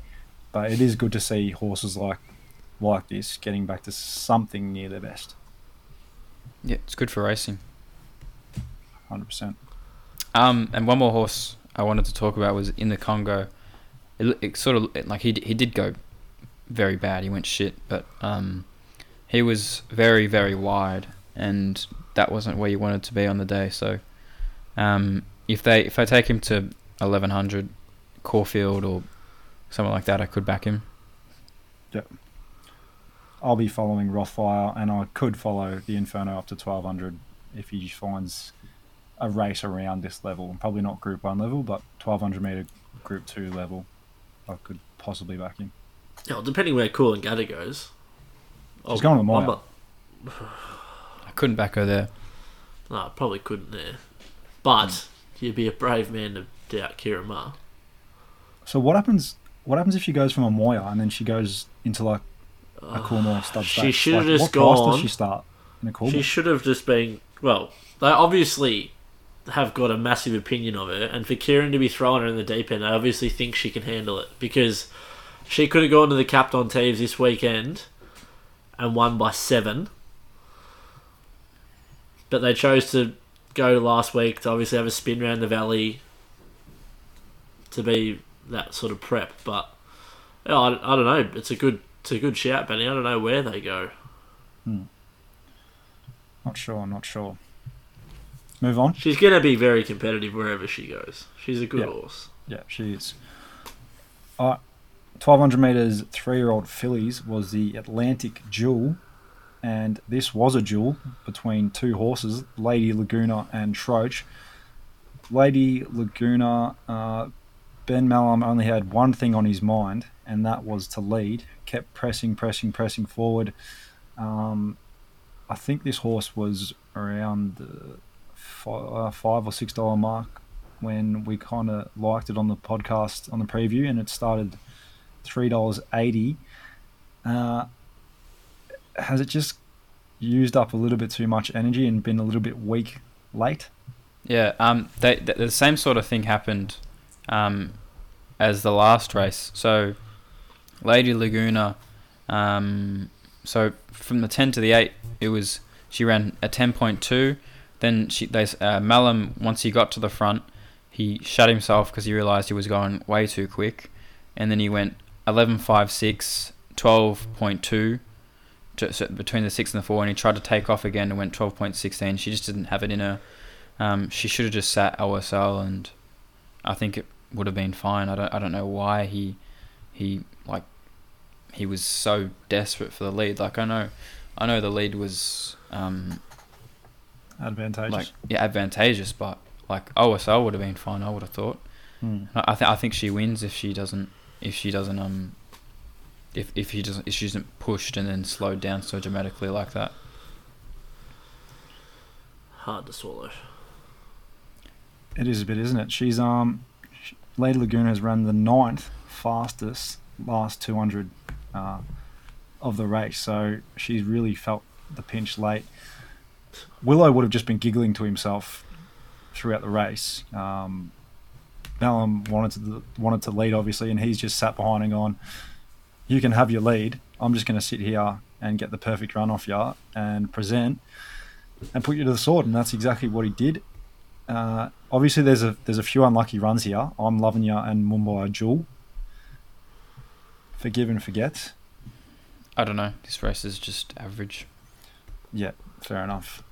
But it is good to see horses like this getting back to something near their best. Yeah, it's good for racing. 100%. And one more horse I wanted to talk about was In the Congo. It sort of like he did go very bad. He went shit, but he was very, very wide, and that wasn't where you wanted to be on the day. So if I take him to 1100 Caulfield or something like that, I could back him. Yep. I'll be following Rothfire, and I could follow the Inferno up to 1200 if he finds a race around this level. Probably not Group 1 level, but 1200 metre Group 2 level I could possibly back in. Yeah, well, depending where Cool and Gadda goes. She's going to the mile. I couldn't back her there. No, I probably couldn't there. But you'd be a brave man to doubt Kira Ma. So what happens if she goes from a Moya and then she goes into like a Coolmore stud state? She should have just gone. What class does she start in a Coolmore? She should have just been, well, they obviously have got a massive opinion of her, and for Kieran to be throwing her in the deep end, I obviously think she can handle it, because she could have gone to the Captain Teves this weekend and won by 7, but they chose to go last week to obviously have a spin round the valley to be that sort of prep. But you know, I don't know, it's a good shout, Benny. I don't know where they go. Not sure. Move on. She's going to be very competitive wherever she goes. She's a good horse. Yeah, she is. 1200 metres, 3-year-old fillies was the Atlantic Duel. And this was a duel between two horses, Lady Laguna and Troach. Lady Laguna, Ben Mallam only had one thing on his mind, and that was to lead. Kept pressing forward. I think this horse was around the $5 or $6 mark when we kind of liked it on the podcast on the preview, and it started $3.80. Has it just used up a little bit too much energy and been a little bit weak late? Yeah, the same sort of thing happened as the last race. So Lady Laguna, so from the 10 to the 8, she ran a 10.2. Then Mallam, once he got to the front, he shut himself because he realised he was going way too quick. And then he went 11.56, 12.2, so between the 6 and the 4, and he tried to take off again and went 12.16. She just didn't have it in her. She should have just sat OSL, and I think it would have been fine. I don't know why he was so desperate for the lead. Like, I know the lead was advantageous. Advantageous, but like OSL would have been fine, I would have thought. I think she wins if she isn't pushed and then slowed down so dramatically like that. Hard to swallow. It is a bit, isn't it? She's Lady Laguna has run the 9th fastest last 200 of the race, so she's really felt the pinch late. Willow would have just been giggling to himself throughout the race. Mallam wanted to lead, obviously, and he's just sat behind and gone, you can have your lead. I'm just going to sit here and get the perfect run off you and present and put you to the sword. And that's exactly what he did. Obviously, there's a few unlucky runs here. I'm Loving You and Mumbai Jewel. Forgive and Forget? I don't know. This race is just average. Yeah, fair enough.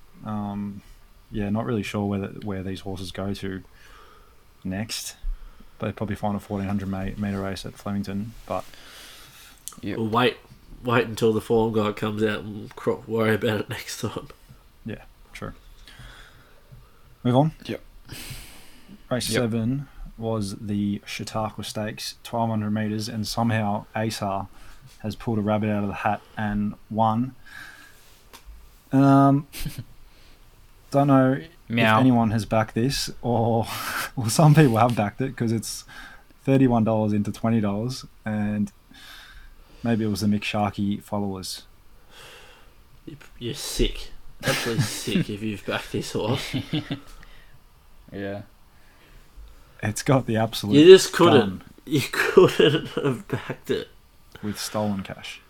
Yeah, not really sure where these horses go to next. They probably find a 1,400-metre race at Flemington, but... Yep. We'll wait until the form guy comes out and worry about it next time. Yeah, true. Move on. Yep. Race 7 was the Chautauqua Stakes, 1,200 metres, and somehow ASAR has pulled a rabbit out of the hat and won. Don't know if anyone has backed this, or well, some people have backed it because it's $31 into $20, and maybe it was the Mick Sharkey followers. You're sick. Absolutely sick if you've backed this horse. Yeah. It's got the absolute... You just couldn't. Gun. You couldn't have backed it. With stolen cash.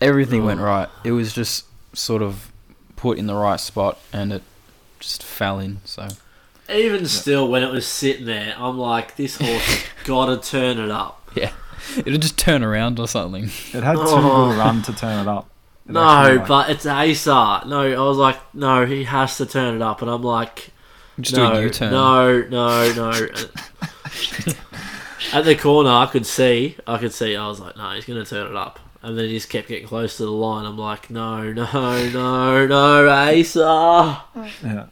Everything went right. It was just sort of put in the right spot and it just fell in. So even still, when it was sitting there, I'm like, this horse gotta turn it up. Yeah. It'll just turn around or something. It had too little run to turn it up. No, but it's ASAR. No, I was like, no, he has to turn it up. And I'm like, just do a U-turn. No. At the corner, I could see. I was like, no, he's going to turn it up. And then he just kept getting close to the line. I'm like, no, ASAR. Yeah.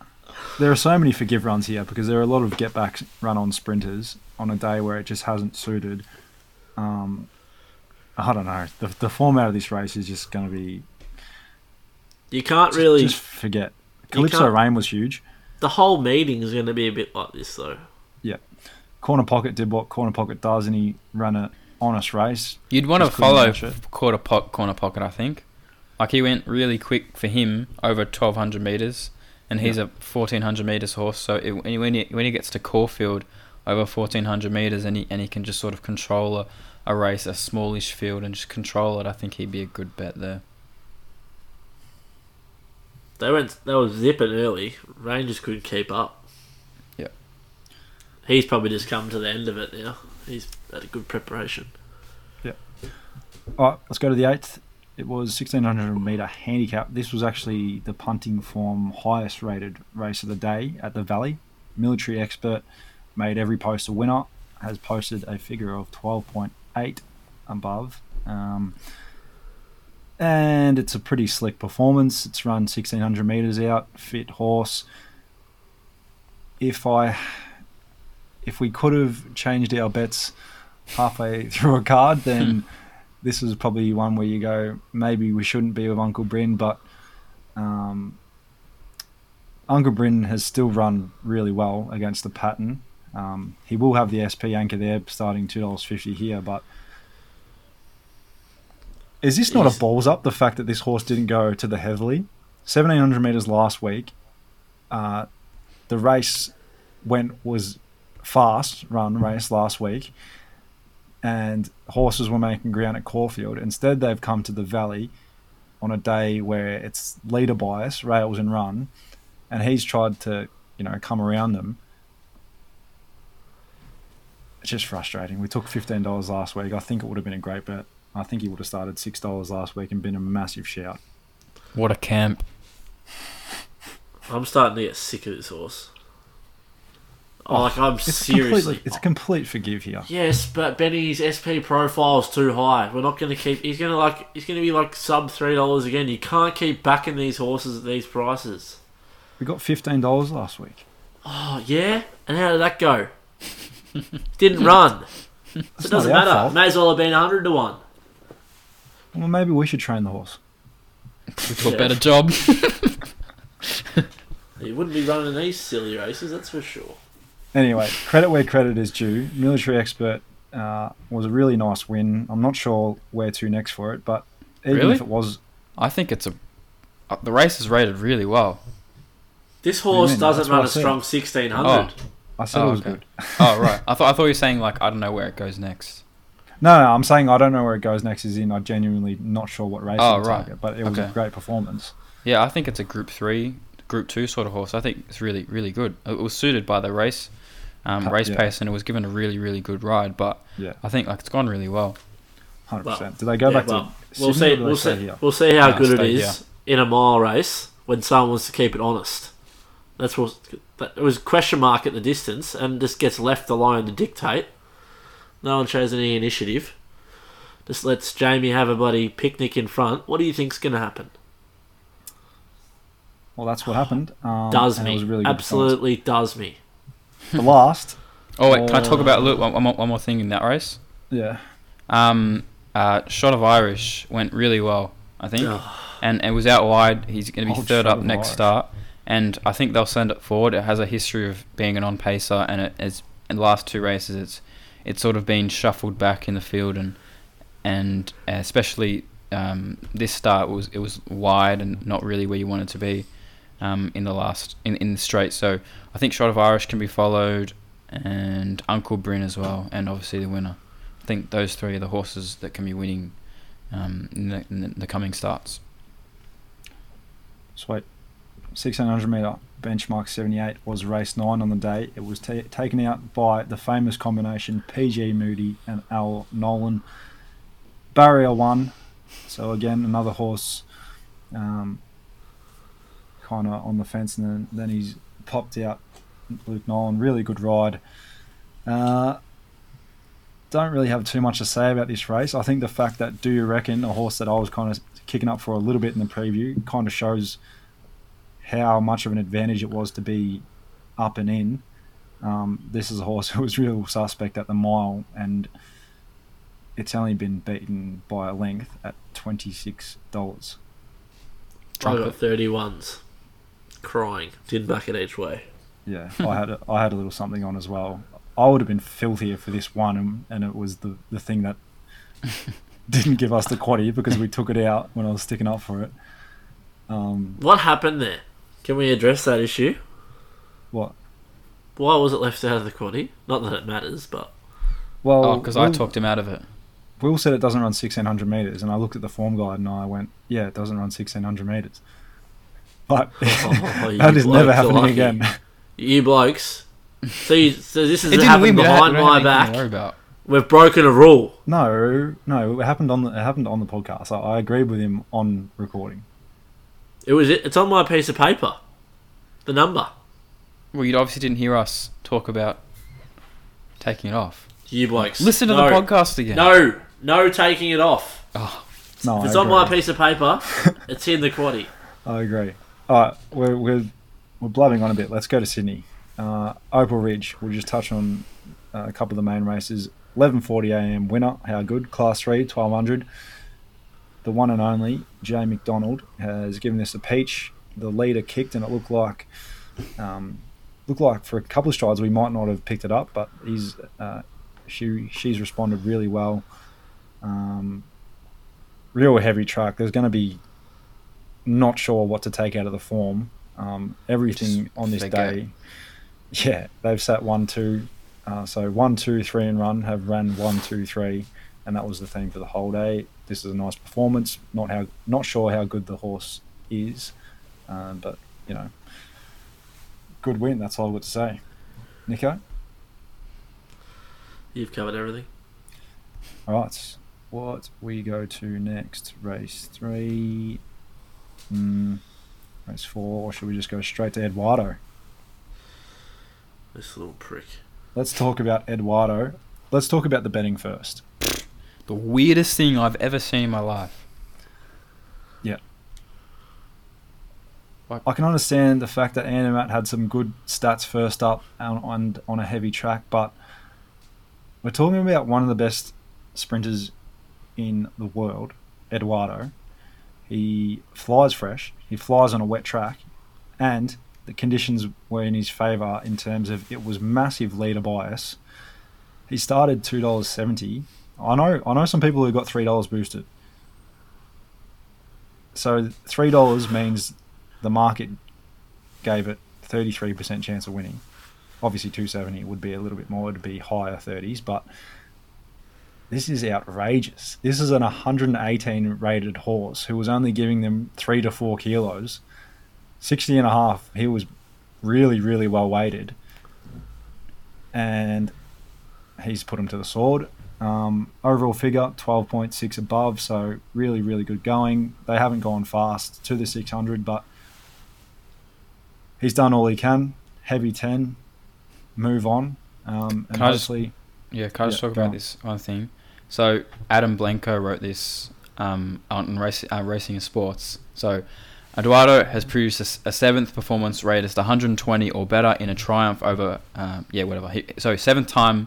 There are so many forgive runs here because there are a lot of get-back run-on sprinters on a day where it just hasn't suited. I don't know. The format of this race is just going to be... You can't really... Just forget. Calypso Rain was huge. The whole meeting is going to be a bit like this, though. Yeah. Corner Pocket did what Corner Pocket does, and he ran an honest race. You'd want to follow Corner Pocket, I think. Like, he went really quick for him over 1,200 metres, and he's a 1,400 metres horse, so when he gets to Caulfield... over 1,400 metres, and he can just sort of control a race, a smallish field, and just control it. I think he'd be a good bet there. They were zipping early. Rangers couldn't keep up. Yeah. He's probably just come to the end of it now. He's had a good preparation. Yeah. All right, let's go to the 8th. It was 1,600 metre handicap. This was actually the punting form highest rated race of the day at the Valley. Military Expert made every post a winner, has posted a figure of 12.8 above. And it's a pretty slick performance. It's run 1,600 metres out, fit horse. If we could have changed our bets halfway through a card, then this is probably one where you go, maybe we shouldn't be with Uncle Bryn, but... Uncle Bryn has still run really well against the pattern. He will have the SP anchor there, starting $2.50 here, but is this not a balls up, the fact that this horse didn't go to the Heatherly? 1,700 metres last week. The race was fast run race last week, and horses were making ground at Caulfield. Instead, they've come to the Valley on a day where it's leader bias, rails and run, and he's tried to, come around them. It's just frustrating. We took $15 last week. I think it would have been a great bet. I think he would have started $6 last week and been a massive shout. What a camp. I'm starting to get sick of this horse. It's a complete forgive here. Yes, but Benny's SP profile's too high. We're not going to keep... He's going to be like sub $3 again. You can't keep backing these horses at these prices. We got $15 last week. Oh, yeah? And how did that go? Didn't run. It doesn't matter. Fault. May as well have been 100 to 1. Well, maybe we should train the horse. We do a better job. He wouldn't be running these silly races, that's for sure. Anyway, credit where credit is due. Military Expert was a really nice win. I'm not sure where to next for it, but even if it was... I think it's the race is rated really well. This horse doesn't run a strong 1,600. I said it was good. Oh, right. I thought you were saying, like, I don't know where it goes next. No, I'm saying I don't know where it goes next, as in I'm genuinely not sure what race to target, but it was a great performance. Yeah, I think it's a Group 3, Group 2 sort of horse. I think it's really, really good. It was suited by the race race pace, and it was given a really, really good ride. But I think like it's gone really well. 100%. Do they go back to? We'll see how good it is in a mile race when someone wants to keep it honest. That's what it was, question mark at the distance, and just gets left alone to dictate. No one shows any initiative. Just lets Jamie have a bloody picnic in front. What do you think's going to happen? Well, that's what happened. It was really absolutely good does me. The last. Oh wait, can I talk about Luke? One more thing in that race. Yeah. Shot of Irish went really well, I think, and it was out wide. He's going to be third up next start, and I think they'll send it forward. It has a history of being an on-pacer, and it is in the last two races. It's sort of been shuffled back in the field, and especially this start it was wide and not really where you want it to be in the last in the straight. So I think Shot of Irish can be followed, and Uncle Bryn as well, and obviously the winner. I think those three are the horses that can be winning in the coming starts. Sweet. 1600 metre benchmark 78 was race 9 on the day. It was taken out by the famous combination PG Moody and Al Nolan. Barrier 1, so again another horse kind of on the fence, and then he's popped out. Luke Nolan, really good ride. Don't really have too much to say about this race. I think the fact that Do You Reckon, a horse that I was kind of kicking up for a little bit in the preview, kind of shows how much of an advantage it was to be up and in. This is a horse who was real suspect at the mile, and it's only been beaten by a length at $26. I got 31s. Crying. Did bucket each way. Yeah, I had a little something on as well. I would have been filthier for this one, and it was the thing that didn't give us the quaddy because we took it out when I was sticking up for it. What happened there? Can we address that issue? What? Why was it left out of the quaddy? Not that it matters, but... Well, because I talked him out of it. Will said it doesn't run 1,600 metres, and I looked at the form guide and I went, yeah, it doesn't run 1,600 metres. But that is never happening again. You blokes... So this is happening behind my back. We've broken a rule. No, it happened on the podcast. I agreed with him on recording. It's on my piece of paper. The number. Well, you obviously didn't hear us talk about taking it off. You blokes, listen to the podcast again. No, taking it off. Oh, no, it's on my piece of paper. It's in the quaddy. I agree. All right, we're blabbing on a bit. Let's go to Sydney. Opal Ridge, we'll just touch on a couple of the main races. 11:40 a.m. winner, how good, class 3, 1200. The one and only Jay McDonald has given this a peach. The leader kicked, and it looked like for a couple of strides we might not have picked it up, but she's responded really well. Real heavy truck. There's going to be not sure what to take out of the form. Everything just on this day... Yeah, they've sat 1-2. So 1-2-3 and run have ran 1-2-3, and that was the theme for the whole day. This is a nice performance. Not sure how good the horse is, but you know, good win. That's all I've got to say. Nico, you've covered everything. All right, what we go to next? Race 3, race 4, or should we just go straight to Eduardo? This little prick. Let's talk about Eduardo. Let's talk about the betting first. The weirdest thing I've ever seen in my life. Yeah. I can understand the fact that Andermatt had some good stats first up on a heavy track, but we're talking about one of the best sprinters in the world, Eduardo. He flies fresh. He flies on a wet track, and the conditions were in his favour in terms of it was massive leader bias. He started $2.70. I know some people who got $3 boosted. So $3 means the market gave it 33% chance of winning. Obviously $2.70 would be a little bit more, it'd be higher 30s, but this is outrageous. This is an 118 rated horse who was only giving them 3 to 4 kilos. 60 and a half, he was really, really well weighted. and he's put him to the sword. Overall figure 12.6 above, so really, really good going. They haven't gone fast to the 600, but he's done all he can. Heavy 10, move on. And mostly, can I just talk about this one thing? So Adam Blanco wrote this on Racing and Sports. So Eduardo has produced a seventh performance rated 120 or better in a triumph over so seventh time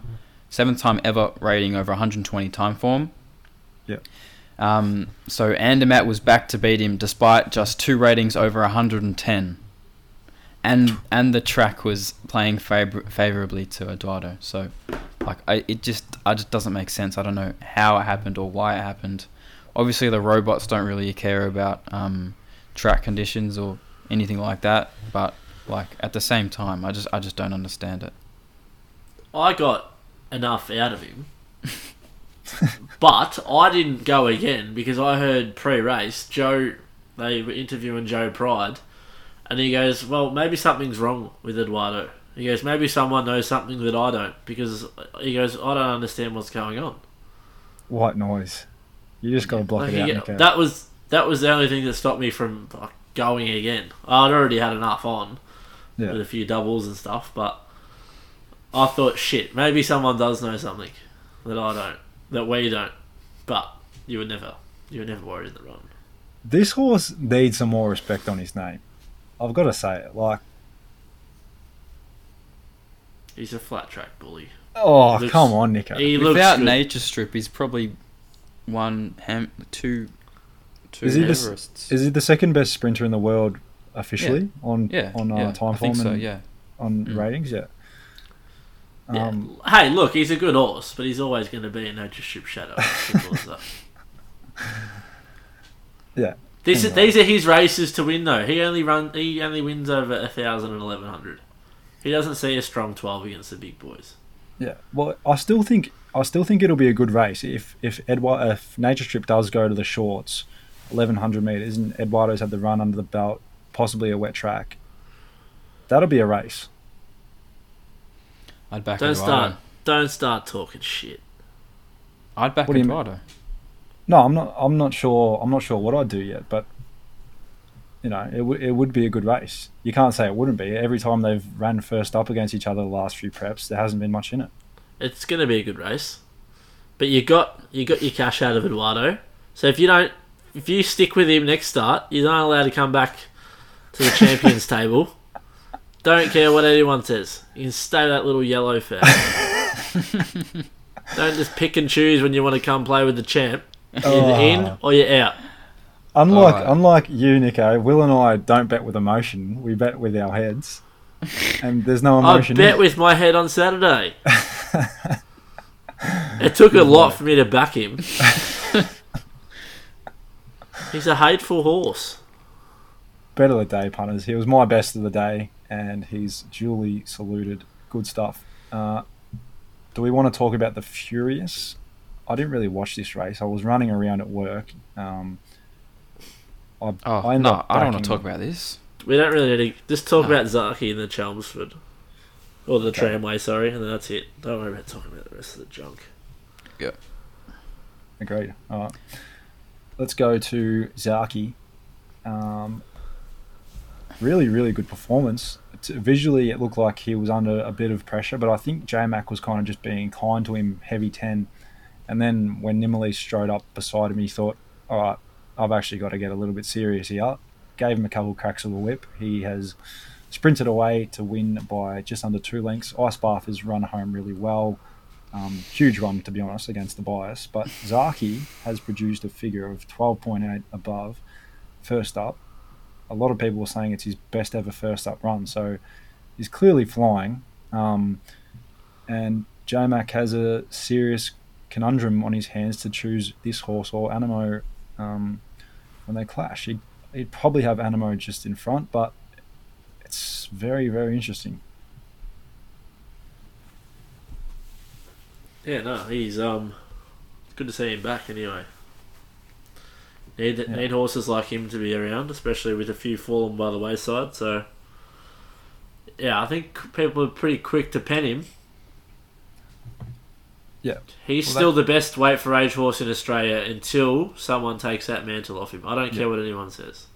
ever rating over 120 time form. Yeah. So Andermatt was back to beat him despite just two ratings over 110, and the track was playing favorably to Eduardo. So it just doesn't make sense. I don't know how it happened or why it happened. Obviously the robots don't really care about track conditions or anything like that, but at the same time, I just don't understand it. I got enough out of him, but I didn't go again because I heard pre-race they were interviewing Joe Pride, and he goes, "Well, maybe something's wrong with Eduardo." He goes, "Maybe someone knows something that I don't," because he goes, "I don't understand what's going on." White noise. You just got to block it out. That was the only thing that stopped me from going again. I'd already had enough on with a few doubles and stuff, but I thought, shit, maybe someone does know something that I don't, that we don't. But you were never worried in the run. This horse needs some more respect on his name. I've got to say it. He's a flat track bully. Oh, come on, Nico. Without Nature Strip, he's probably won two Everests. Is he the second best sprinter in the world officially on time form on ratings? Yeah. Hey, look, he's a good horse, but he's always going to be a Nature Strip shadow. Yeah. These are his races to win, though. He only wins over 1,000 and 1,100. He doesn't see a strong 12 against the big boys. Yeah, well, I still think it'll be a good race if Nature Strip does go to the shorts, 1,100 meters, and Eduardo's had the run under the belt, possibly a wet track. That'll be a race. I'd back Eduardo. Don't start talking shit. I'd back Eduardo. No, I'm not sure what I'd do yet, but you know, it would be a good race. You can't say it wouldn't be. Every time they've ran first up against each other the last few preps, there hasn't been much in it. It's going to be a good race. But you got your cash out of Eduardo. So if you stick with him next start, you're not allowed to come back to the champions table. Don't care what anyone says. You can stay that little yellow fair. Don't just pick and choose when you want to come play with the champ. You're in or you're out. Unlike you, Nico, Will and I don't bet with emotion. We bet with our heads, and there's no emotion. I bet with my head on Saturday. It took a lot for me to back him. He's a hateful horse. Bet of the day, punters. He was my best of the day, and he's duly saluted. Good stuff. Do we want to talk about the Furious? I didn't really watch this race. I was running around at work. I don't want to talk about this. We don't really need to just talk about Zaaki and the Chelmsford. Or the Tramway, sorry, and then that's it. Don't worry about talking about the rest of the junk. Yeah. Agreed. All right. Let's go to Zaaki. Really, really good performance. Visually, it looked like he was under a bit of pressure, but I think J-Mac was kind of just being kind to him, heavy 10. And then when Nimile strode up beside him, he thought, all right, I've actually got to get a little bit serious here. Gave him a couple cracks of the whip. He has sprinted away to win by just under 2 lengths. Ice Bath has run home really well. Huge run, to be honest, against the bias. But Zaaki has produced a figure of 12.8 above first up. A lot of people were saying it's his best ever first up run. So he's clearly flying. And J-Mac has a serious conundrum on his hands to choose this horse or Anamoe. When they clash, he'd probably have Anamoe just in front, but it's very, very interesting. Yeah, no, he's good to see him back anyway. Need horses like him to be around, especially with a few fallen by the wayside. So, yeah, I think people are pretty quick to pen him, Yeah. He's still the best weight for age horse in Australia until someone takes that mantle off him. I don't care what anyone says.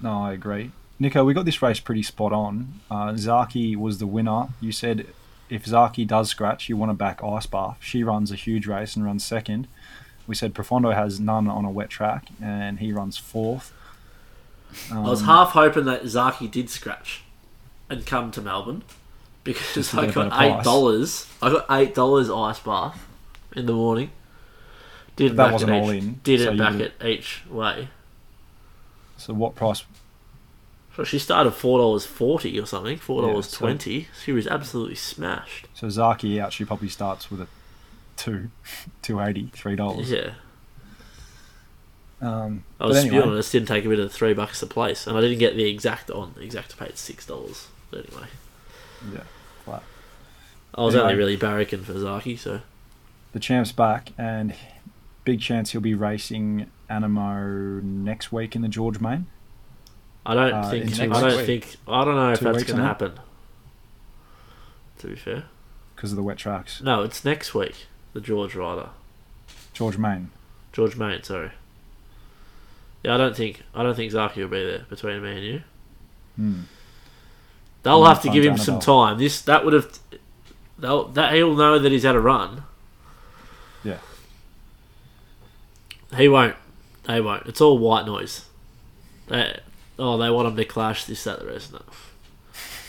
No, I agree. Nico, we got this race pretty spot on. Zaaki was the winner. You said if Zaaki does scratch, you want to back Ice Bath. She runs a huge race and runs second. We said Profondo has none on a wet track and he runs fourth. I was half hoping that Zaaki did scratch and come to Melbourne, because I got $8. I got $8 Ice Bath in the morning. Did that wasn't all in. Did it back it each way. So what price? So she started $4.40 or something, $4.20. Yeah, she was absolutely smashed. So Zaaki out, she probably starts with a $2.80, $3. Yeah. I was being honest, didn't take a bit of $3 a place, and I didn't get the exact on. The exact paid $6. But anyway. Yeah, flat. I was only really barracking for Zaaki, so. The champ's back, and big chance he'll be racing Anamoe next week in the George Main. I don't know if that's going to happen. To be fair, because of the wet tracks. No, it's next week. The George Rider. George Main. Sorry. Yeah, I don't think Zaaki will be there. Between me and you. They'll have to give him some time. He'll know that he's had a run. Yeah. He won't. They won't. It's all white noise. They want him to clash this, that, the rest. No.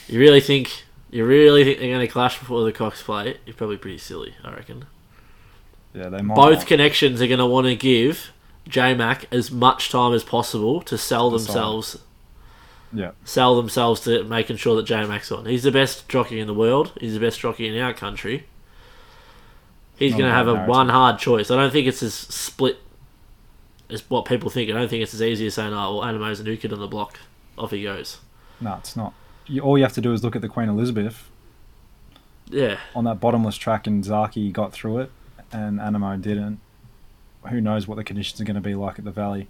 You really think they're going to clash before the Cox Plate? You're probably pretty silly, I reckon. Yeah, they might. Both connections are going to want to give J-Mac as much time as possible to sell themselves. Yeah. Sell themselves to making sure that J-Mac's on. He's the best jockey in the world. He's the best jockey in our country. He's going to have one hard choice. I don't think it's as split as what people think. I don't think it's as easy as saying, "Oh, well, Anamoe's a new kid on the block. Off he goes." No, it's not. All you have to do is look at the Queen Elizabeth. Yeah. On that bottomless track, and Zaaki got through it, and Anamoe didn't. Who knows what the conditions are going to be like at the Valley?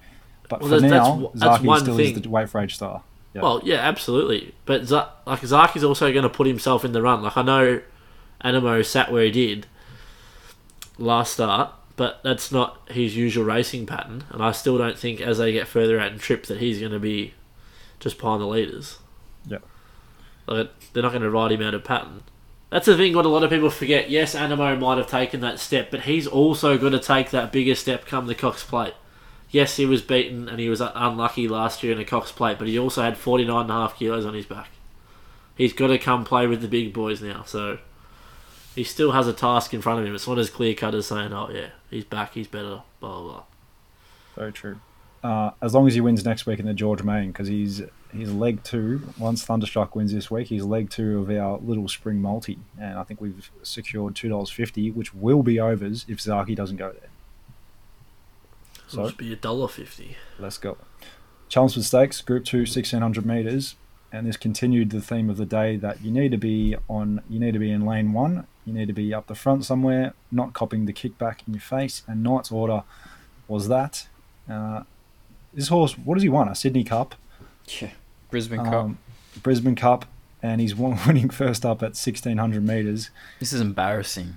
But for now, Zaaki still is the weight for age star. Yeah. Well, yeah, absolutely. But Zaki's also going to put himself in the run. Like, I know Anamoe sat where he did last start, but that's not his usual racing pattern. And I still don't think, as they get further out in trip, that he's going to be just behind the leaders. Yeah. Like, they're not going to ride him out of pattern. That's the thing, what a lot of people forget. Yes, Anamoe might have taken that step, but he's also going to take that bigger step come the Cox Plate. Yes, he was beaten and he was unlucky last year in a Cox Plate, but he also had 49.5 kilos on his back. He's got to come play with the big boys now, so he still has a task in front of him. It's not as clear-cut as saying, oh, yeah, he's back, he's better, blah, blah, blah. Very true. As long as he wins next week in the George Main, because he's leg two. Once Thunderstruck wins this week, he's leg two of our little spring multi, and I think we've secured $2.50, which will be overs if Zaaki doesn't go there. So, it be $1.50. Let's go. Chelmsford Stakes, Group 2, 1,600 metres. And this continued the theme of the day that you need to be in lane one. You need to be up the front somewhere, not copping the kickback in your face. And Knight's Order was that. This horse, what does he want? A Sydney Cup? Yeah, Brisbane Cup. And he's winning first up at 1,600 metres. This is embarrassing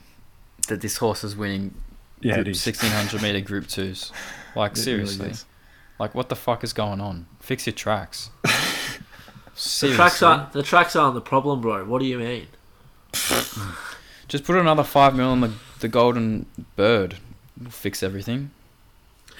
that this horse is winning 1,600 metre Group 2s. Like, it seriously. Really, like, what the fuck is going on? Fix your tracks. The tracks aren't the problem, bro. What do you mean? Just put another $5 million on the Golden Bird. We'll fix everything.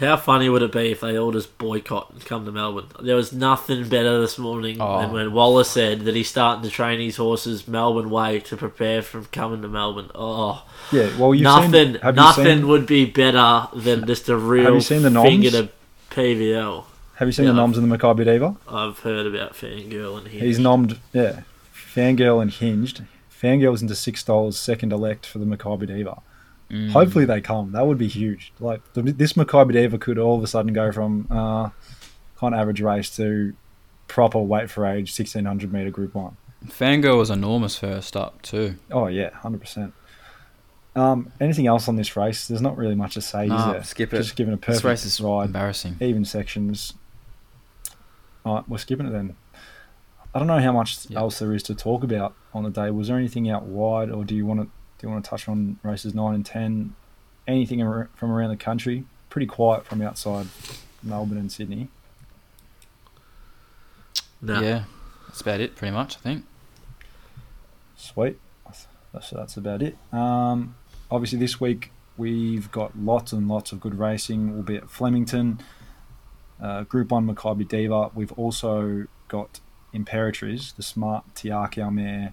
How funny would it be if they all just boycott and come to Melbourne? There was nothing better this morning than when Wallace said that he's starting to train his horses Melbourne way to prepare for coming to Melbourne. Oh, yeah. Well, nothing would be better than just a real finger to PVL. Have you seen the noms in the Maccabee Diva? I've heard about Fangirl and Hinged. He's nommed, yeah, Fangirl and Hinged. Fangirl's into $6, second elect for the Maccabee Diva. Mm. Hopefully they come. That would be huge. Like, this Maccabee Diva could all of a sudden go from kind of average race to proper weight for age 1,600 metre Group 1. Fangirl was enormous first up too. Oh yeah, 100%. Anything else on this race? There's not really much to say, is there? Skip it. Just giving a perfect ride. This race is embarrassing. Even sections. All right, we're skipping it then. I don't know how much else there is to talk about on the day. Was there anything out wide, or do you want to Do you want to touch on races 9 and 10? Anything from around the country? Pretty quiet from outside Melbourne and Sydney. No. Yeah, that's about it, pretty much, I think. Sweet. So that's about it. Obviously, this week we've got lots and lots of good racing. We'll be at Flemington, Group 1 Maccabi Diva. We've also got Imperatriz, the smart Tiakau mare.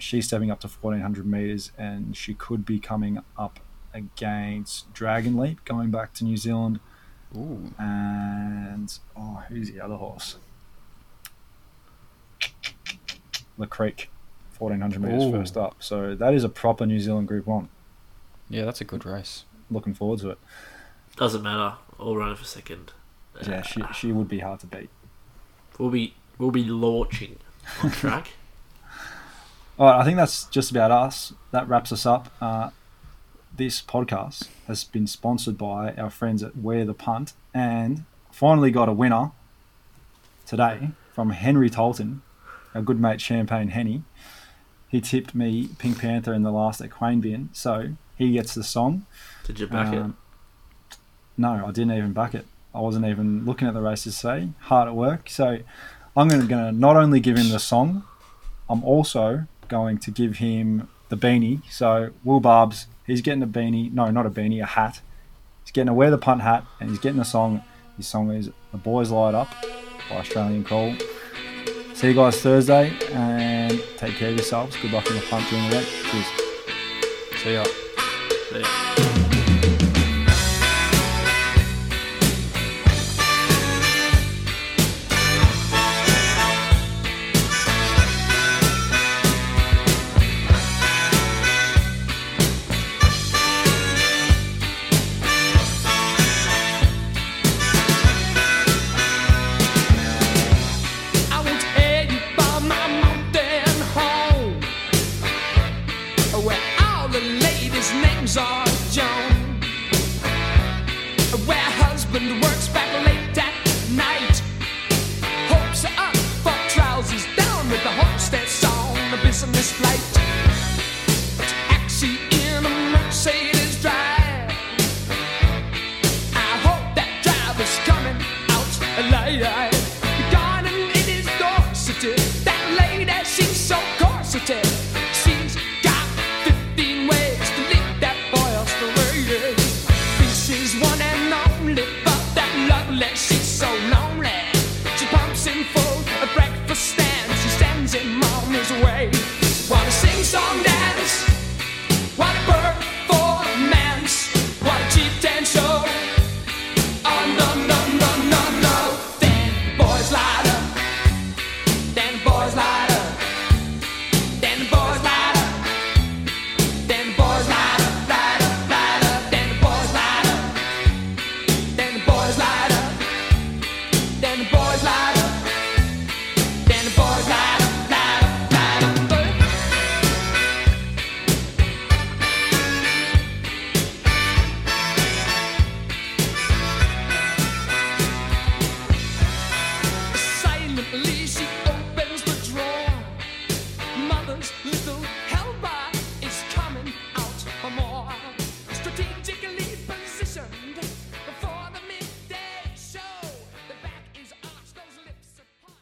She's stepping up to 1,400 metres, and she could be coming up against Dragon Leap, going back to New Zealand. Ooh. And, who's the other horse? Le Creek, 1,400 metres first up. So that is a proper New Zealand Group 1. Yeah, that's a good race. Looking forward to it. Doesn't matter. All runner for second. Yeah, she would be hard to beat. We'll be launching on track. All right, I think that's just about us. That wraps us up. This podcast has been sponsored by our friends at Wear the Punt, and finally got a winner today from Henry Tolton, our good mate Champagne Henny. He tipped me Pink Panther in the last at Queanbeyan, so he gets the song. Did you back it? No, I didn't even back it. I wasn't even looking at the races today. Hard at work. So I'm going to not only give him the song, I'm also going to give him the beanie. So Will Barbs, he's getting a beanie. No, not a beanie, a hat. He's getting a Wear the Punt hat, and he's getting a song. His song is The Boys Light Up by Australian Call. See you guys Thursday, and take care of yourselves. Good luck in the punt during the week. Cheers. See ya. See ya.